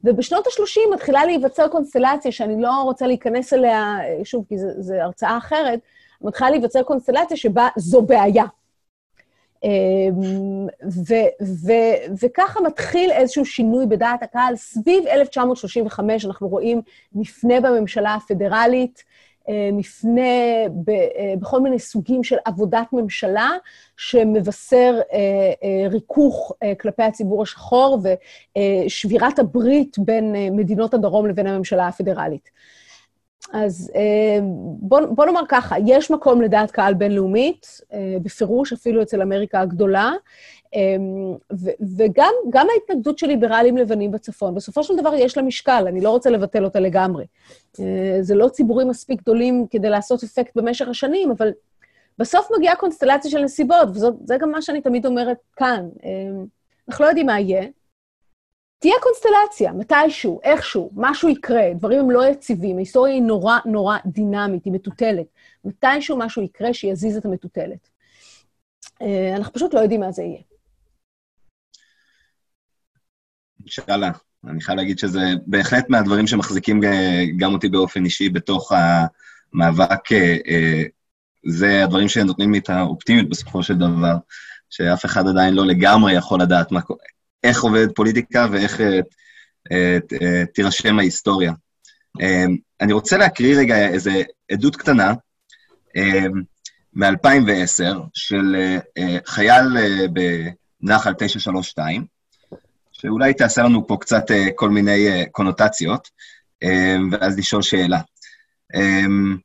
ובשנות ה-30 מתחילה להיווצר קונסטלציה, שאני לא רוצה להיכנס אליה, שוב, כי זו הרצאה אחרת, מתחילה להיווצר קונסטלציה שבה זו בעיה. וככה מתחיל איזשהו שינוי בדעת הקהל. סביב 1935 אנחנו רואים מפנה בממשלה הפדרלית, מפנה בכל מיני סוגים של עבודת ממשלה, שמבשר ריכוך כלפי הציבור השחור, ושבירת הברית בין מדינות הדרום לבין הממשלה הפדרלית. אז בוא נאמר ככה, יש מקום לדעת קהל בינלאומית, בפירוש אפילו אצל אמריקה הגדולה, וגם ההתנגדות של ליברלים לבנים בצפון. בסופו של דבר יש לה משקל, אני לא רוצה לבטל אותה לגמרי. זה לא ציבורים מספיק גדולים כדי לעשות אפקט במשך השנים, אבל בסוף מגיעה קונסטלציה של נסיבות, וזה גם מה שאני תמיד אומרת כאן. אנחנו לא יודעים מה יהיה. תהיה קונסטלציה, מתישהו, איכשהו, משהו יקרה, דברים הם לא יציבים, ההיסטוריה היא נורא נורא דינמית, היא מטוטלת. מתישהו משהו יקרה שיזיז את המטוטלת. אנחנו פשוט לא יודעים מה זה יהיה. שאלה, אני חייב להגיד שזה בהחלט מהדברים שמחזיקים גם אותי באופן אישי בתוך המאבק, זה הדברים שנותנים לי את האופטימיות בסופו של דבר, שאף אחד עדיין לא לגמרי יכול לדעת מה קורה. איך עובדת פוליטיקה ואיך תירשם ההיסטוריה. אני רוצה להקריא רגע איזו עדות קטנה מ-2010 של חייל בנחל 932, שאולי תעשה לנו פה קצת כל מיני קונוטציות, ואז לשאול שאלה.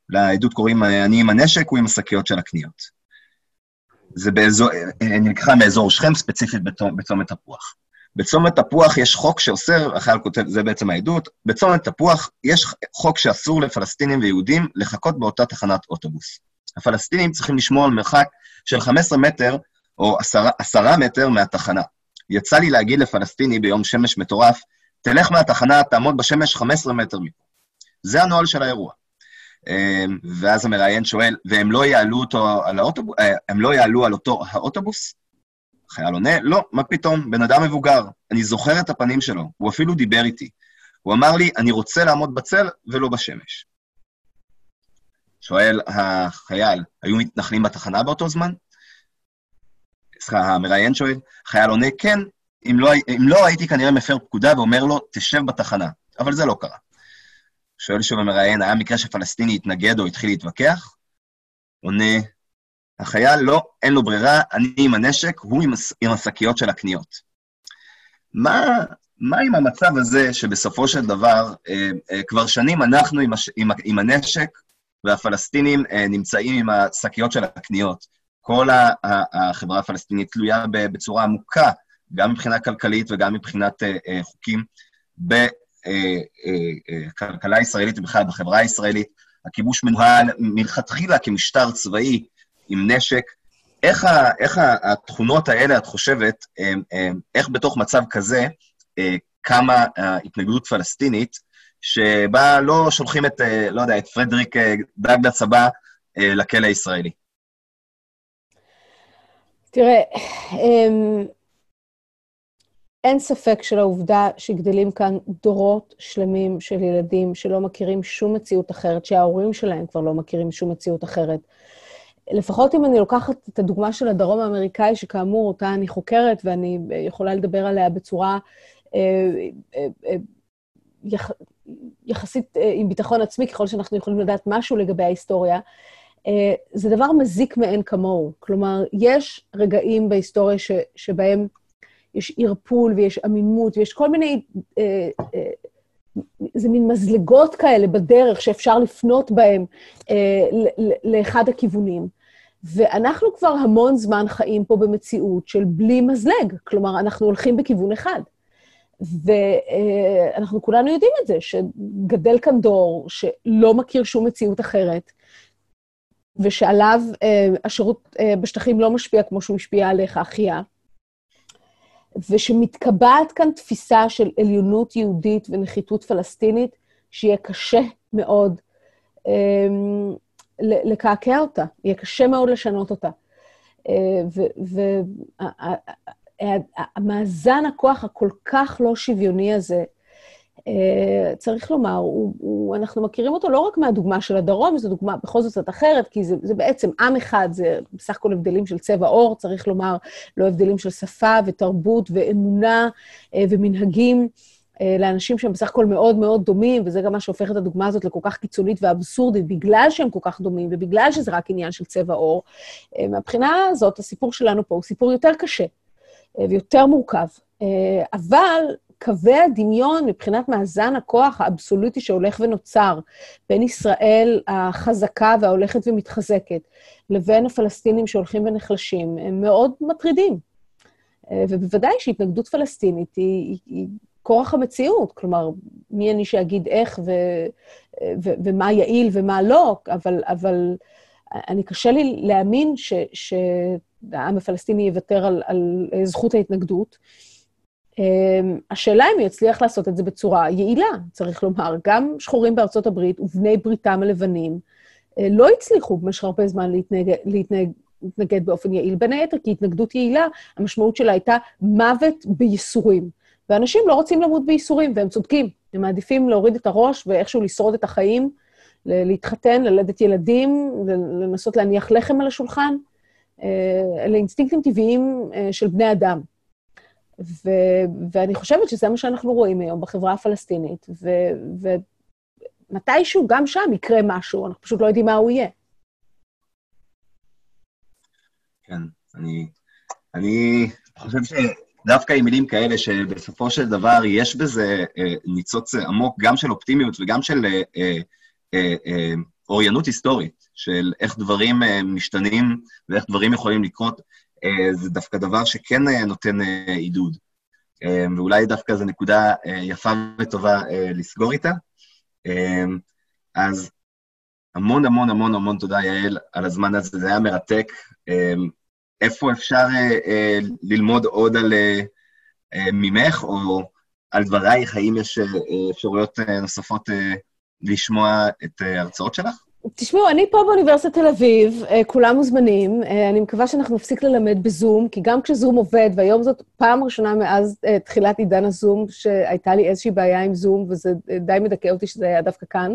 לעדות קוראים, אני עם הנשק או עם השקיות של הקניות. זה נלקחה מאזור שכם, ספציפית בצומת תפוח. בצומת תפוח יש חוק שאוסר, החייל כותב, זה בעצם העדות, בצומת תפוח יש חוק שאסור לפלסטינים ויהודים לחכות באותה תחנת אוטובוס. הפלסטינים צריכים לשמור על מרחק של 15 מטר או 10 מטר מהתחנה. יצא לי להגיד לפלסטיני ביום שמש מטורף, תלך מהתחנה, תעמוד בשמש 15 מטר מפה. זה הנוהל של האירוע. ואז המראיין שואל, והם לא יעלו על אותו האוטובוס? חייל עונה, לא, מה פתאום, בן אדם מבוגר, אני זוכר את הפנים שלו, הוא אפילו דיבר איתי. הוא אמר לי, אני רוצה לעמוד בצל ולא בשמש. שואל החייל, היו מתנחלים בתחנה באותו זמן? המראיין שואל, החייל עונה, כן, אם לא הייתי כנראה מפר פקודה ואומר לו, תשב בתחנה, אבל זה לא קרה. שואל שוב המראיין, היה מקרה שפלסטיני התנגד או התחיל להתווכח? עונה, החייל, לא, אין לו ברירה, אני עם הנשק, הוא עם הסקיות של הקניות. מה עם המצב הזה שבסופו של דבר, כבר שנים אנחנו עם הנשק, והפלסטינים נמצאים עם הסקיות של הקניות. כל החברה הפלסטינית תלויה בצורה עמוקה, גם מבחינה כלכלית וגם מבחינת חוקים, בכלכלה הישראלית ובכלל בחברה הישראלית. הכיבוש מנוהל מלכתחילה כמשטר צבאי עם נשק. איך התכונות האלה, את חושבת, איך בתוך מצב כזה, כמה התנגדות פלסטינית, שבה לא שולחים את, לא יודע, את פרדריק דאג לצבא לכלא הישראלי? תראה, אין ספק של העובדה שגדלים כאן דורות שלמים של ילדים שלא מכירים שום מציאות אחרת, שההורים שלהם כבר לא מכירים שום מציאות אחרת. לפחות אם אני לוקחת את הדוגמה של הדרום האמריקאי, שכאמור אותה אני חוקרת ואני יכולה לדבר עליה בצורה יחסית עם ביטחון עצמי, ככל שאנחנו יכולים לדעת משהו לגבי ההיסטוריה, זה דבר מזיק מעין כמוהו. כלומר, יש רגעים בהיסטוריה שבהם יש ערפול ויש עמימות, ויש כל מיני, זה מין מזלגות כאלה בדרך שאפשר לפנות בהם לאחד הכיוונים. ואנחנו כבר המון זמן חיים פה במציאות של בלי מזלג, כלומר, אנחנו הולכים בכיוון אחד. ואנחנו כולנו יודעים את זה, שגדל כאן דור שלא מכיר שום מציאות אחרת, ושעליו השירות בשטחים לא משפיע כמו שהוא משפיע עליך, אחיה. ושמתקבעת כאן תפיסה של עליונות יהודית ונחיתות פלסטינית, שיהיה קשה מאוד לקעקע אותה, יהיה קשה מאוד לשנות אותה. המאזן הכוח הכל כך לא שוויוני הזה, צריך לומר, אנחנו מכירים אותו לא רק מהדוגמה של הדרום, זו דוגמה בכל זאת אחרת, כי זה בעצם עם אחד, זה בסך הכל הבדלים של צבע עור, צריך לומר, לא הבדלים של שפה ותרבות ואמונה ומנהגים, לאנשים שהם בסך הכל מאוד מאוד דומים, וזה גם מה שהופך את הדוגמה הזאת לכל כך קיצונית ואבסורדית, בגלל שהם כל כך דומים, ובגלל שזה רק עניין של צבע עור. מהבחינה הזאת, הסיפור שלנו פה הוא סיפור יותר קשה, ויותר מורכב, אבל קווי הדמיון מבחינת מאזן הכוח האבסולוטי שהולך ונוצר בין ישראל החזקה וההולכת ומתחזקת לבין הפלסטינים שהולכים ונחלשים, הם מאוד מטרידים. ובוודאי שהתנגדות פלסטינית היא כורח המציאות, כלומר, מי אני שאגיד איך ומה יעיל ומה לא, אבל אני קשה לי להאמין שהעם הפלסטיני יוותר על זכות ההתנגדות. השאלה אם הוא יצליח לעשות את זה בצורה יעילה, צריך לומר, גם שחורים בארצות הברית ובני בריתם הלבנים לא הצליחו במשך הרבה זמן להתנגד באופן יעיל. בין היתר, כי התנגדות יעילה, המשמעות שלה הייתה מוות בייסורים. ואנשים לא רוצים למות בייסורים, והם צודקים. הם מעדיפים להוריד את הראש ואיכשהו לשרוד את החיים, להתחתן, ללדת ילדים, לנסות להניח לחם על השולחן. אלה אינסטינקטים טבעיים של בני אדם. ואני חושבת שזה מה שאנחנו רואים היום בחברה הפלסטינית, ומתישהו גם שם יקרה משהו, אנחנו פשוט לא יודעים מה הוא יהיה. כן, אני חושב שדווקא עם מילים כאלה שבסופו של דבר יש בזה ניצוץ עמוק גם של אופטימיות וגם של אוריינות היסטורית, של איך דברים משתנים ואיך דברים יכולים לקרות, זה דווקא דבר שכן נותן עידוד, ואולי דווקא זו נקודה יפה וטובה לסגור איתה. אז המון המון המון המון תודה, יעל, על הזמן הזה, זה היה מרתק. איפה אפשר ללמוד עוד על ממך, או על דברייך, האם יש אפשרויות נוספות לשמוע את ההרצאות שלך? תשמעו, אני פה באוניברסיטת תל אביב, כולם מוזמנים, אני מקווה שאנחנו נפסיק ללמד בזום, כי גם כשזום עובד, והיום זאת פעם ראשונה מאז תחילת עידן הזום, שהייתה לי איזושהי בעיה עם זום, וזה די מדכא אותי שזה היה דווקא כאן,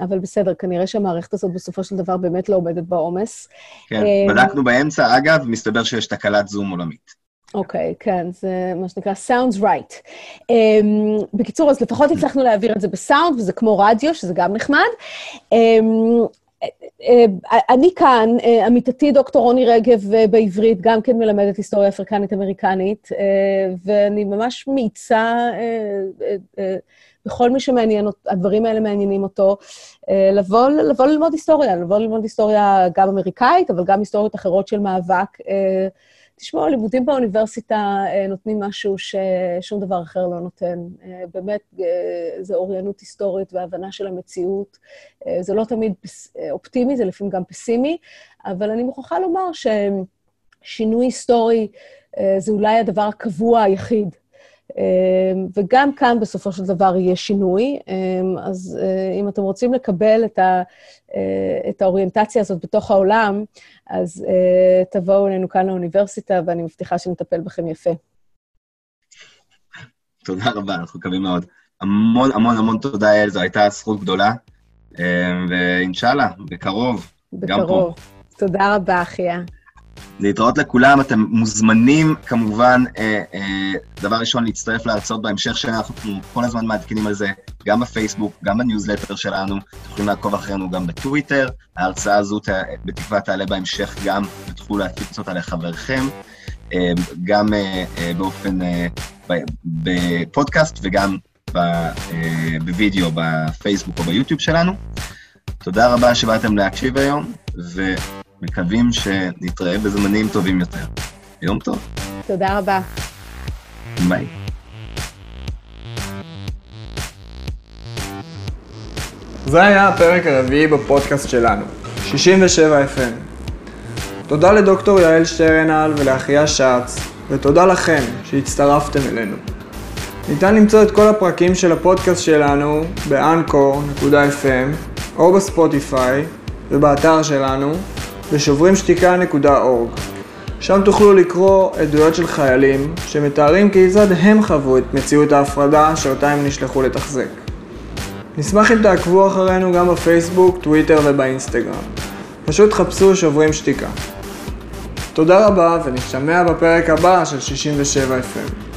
אבל בסדר, כנראה שהמערכת הזאת בסופו של דבר באמת לא עומדת בעומס. כן, בדקנו באמצע, אגב, מסתבר שיש תקלת זום עולמית. אוקיי, כן, זה מה שנקרא sounds right. בקיצור, אז לפחות הצלחנו להעביר את זה בסאונד, וזה כמו רדיו, שזה גם נחמד. אני כאן, עמיתתי דוקטור רוני רגב בעברית, גם כן מלמדת היסטוריה אפריקנית-אמריקנית, ואני ממש מאיצה בכל מי שמעניין, הדברים האלה מעניינים אותו, לבוא ללמוד היסטוריה, לבוא ללמוד היסטוריה גם אמריקאית, אבל גם היסטוריות אחרות של מאבק, תשמעו, לימודים באוניברסיטה נותנים משהו ששום דבר אחר לא נותן. באמת, זה אוריינות היסטורית והבנה של המציאות. זה לא תמיד אופטימי, זה לפעמים גם פסימי, אבל אני מוכרחה לומר ששינוי היסטורי זה אולי הדבר הקבוע היחיד. וגם כאן בסופו של דבר יהיה שינוי, אז אם אתם רוצים לקבל את האוריינטציה הזאת בתוך העולם, אז תבואו אלינו כאן לאוניברסיטה, ואני מבטיחה שנטפל בכם יפה. תודה רבה, אנחנו מקווים מאוד. המון המון המון תודה, יעל, זו הייתה זכות גדולה, ואינשאללה, בקרוב, גם פה. בקרוב, תודה רבה, אחיה. להתראות לכולם, אתם מוזמנים כמובן, דבר ראשון להצטרף להרצאות בהמשך שאנחנו כל הזמן מעדכנים על זה, גם בפייסבוק, גם בניוזלטר שלנו, תוכלו לעקוב אחרינו גם בטוויטר, ההרצאה הזו בתקווה תעלה בהמשך גם, ותוכלו להפיץ אותה לחברכם, גם באופן, בפודקאסט וגם בווידאו, בפייסבוק או ביוטיוב שלנו. תודה רבה שבאתם להקשיב היום, מקווים שנתראה בזמנים טובים יותר. יום טוב. תודה רבה. ביי. זה היה הפרק הרביעי בפודקאסט שלנו, 67 FM. תודה לדוקטור יעל שטרנהל ולאחיה שץ, ותודה לכם שהצטרפתם אלינו. ניתן למצוא את כל הפרקים של הפודקאסט שלנו באנקור.fm או בספוטיפיי ובאתר שלנו, ושוברים-שתיקה.org. שם תוכלו לקרוא עדויות של חיילים שמתארים כיצד הם חוו את מציאות ההפרדה שאותה הם נשלחו לתחזק. נשמח אם תעקבו אחרינו גם בפייסבוק, טוויטר ובאינסטגרם. פשוט חפשו שוברים שתיקה. תודה רבה ונשתמע בפרק הבא של 67 FM.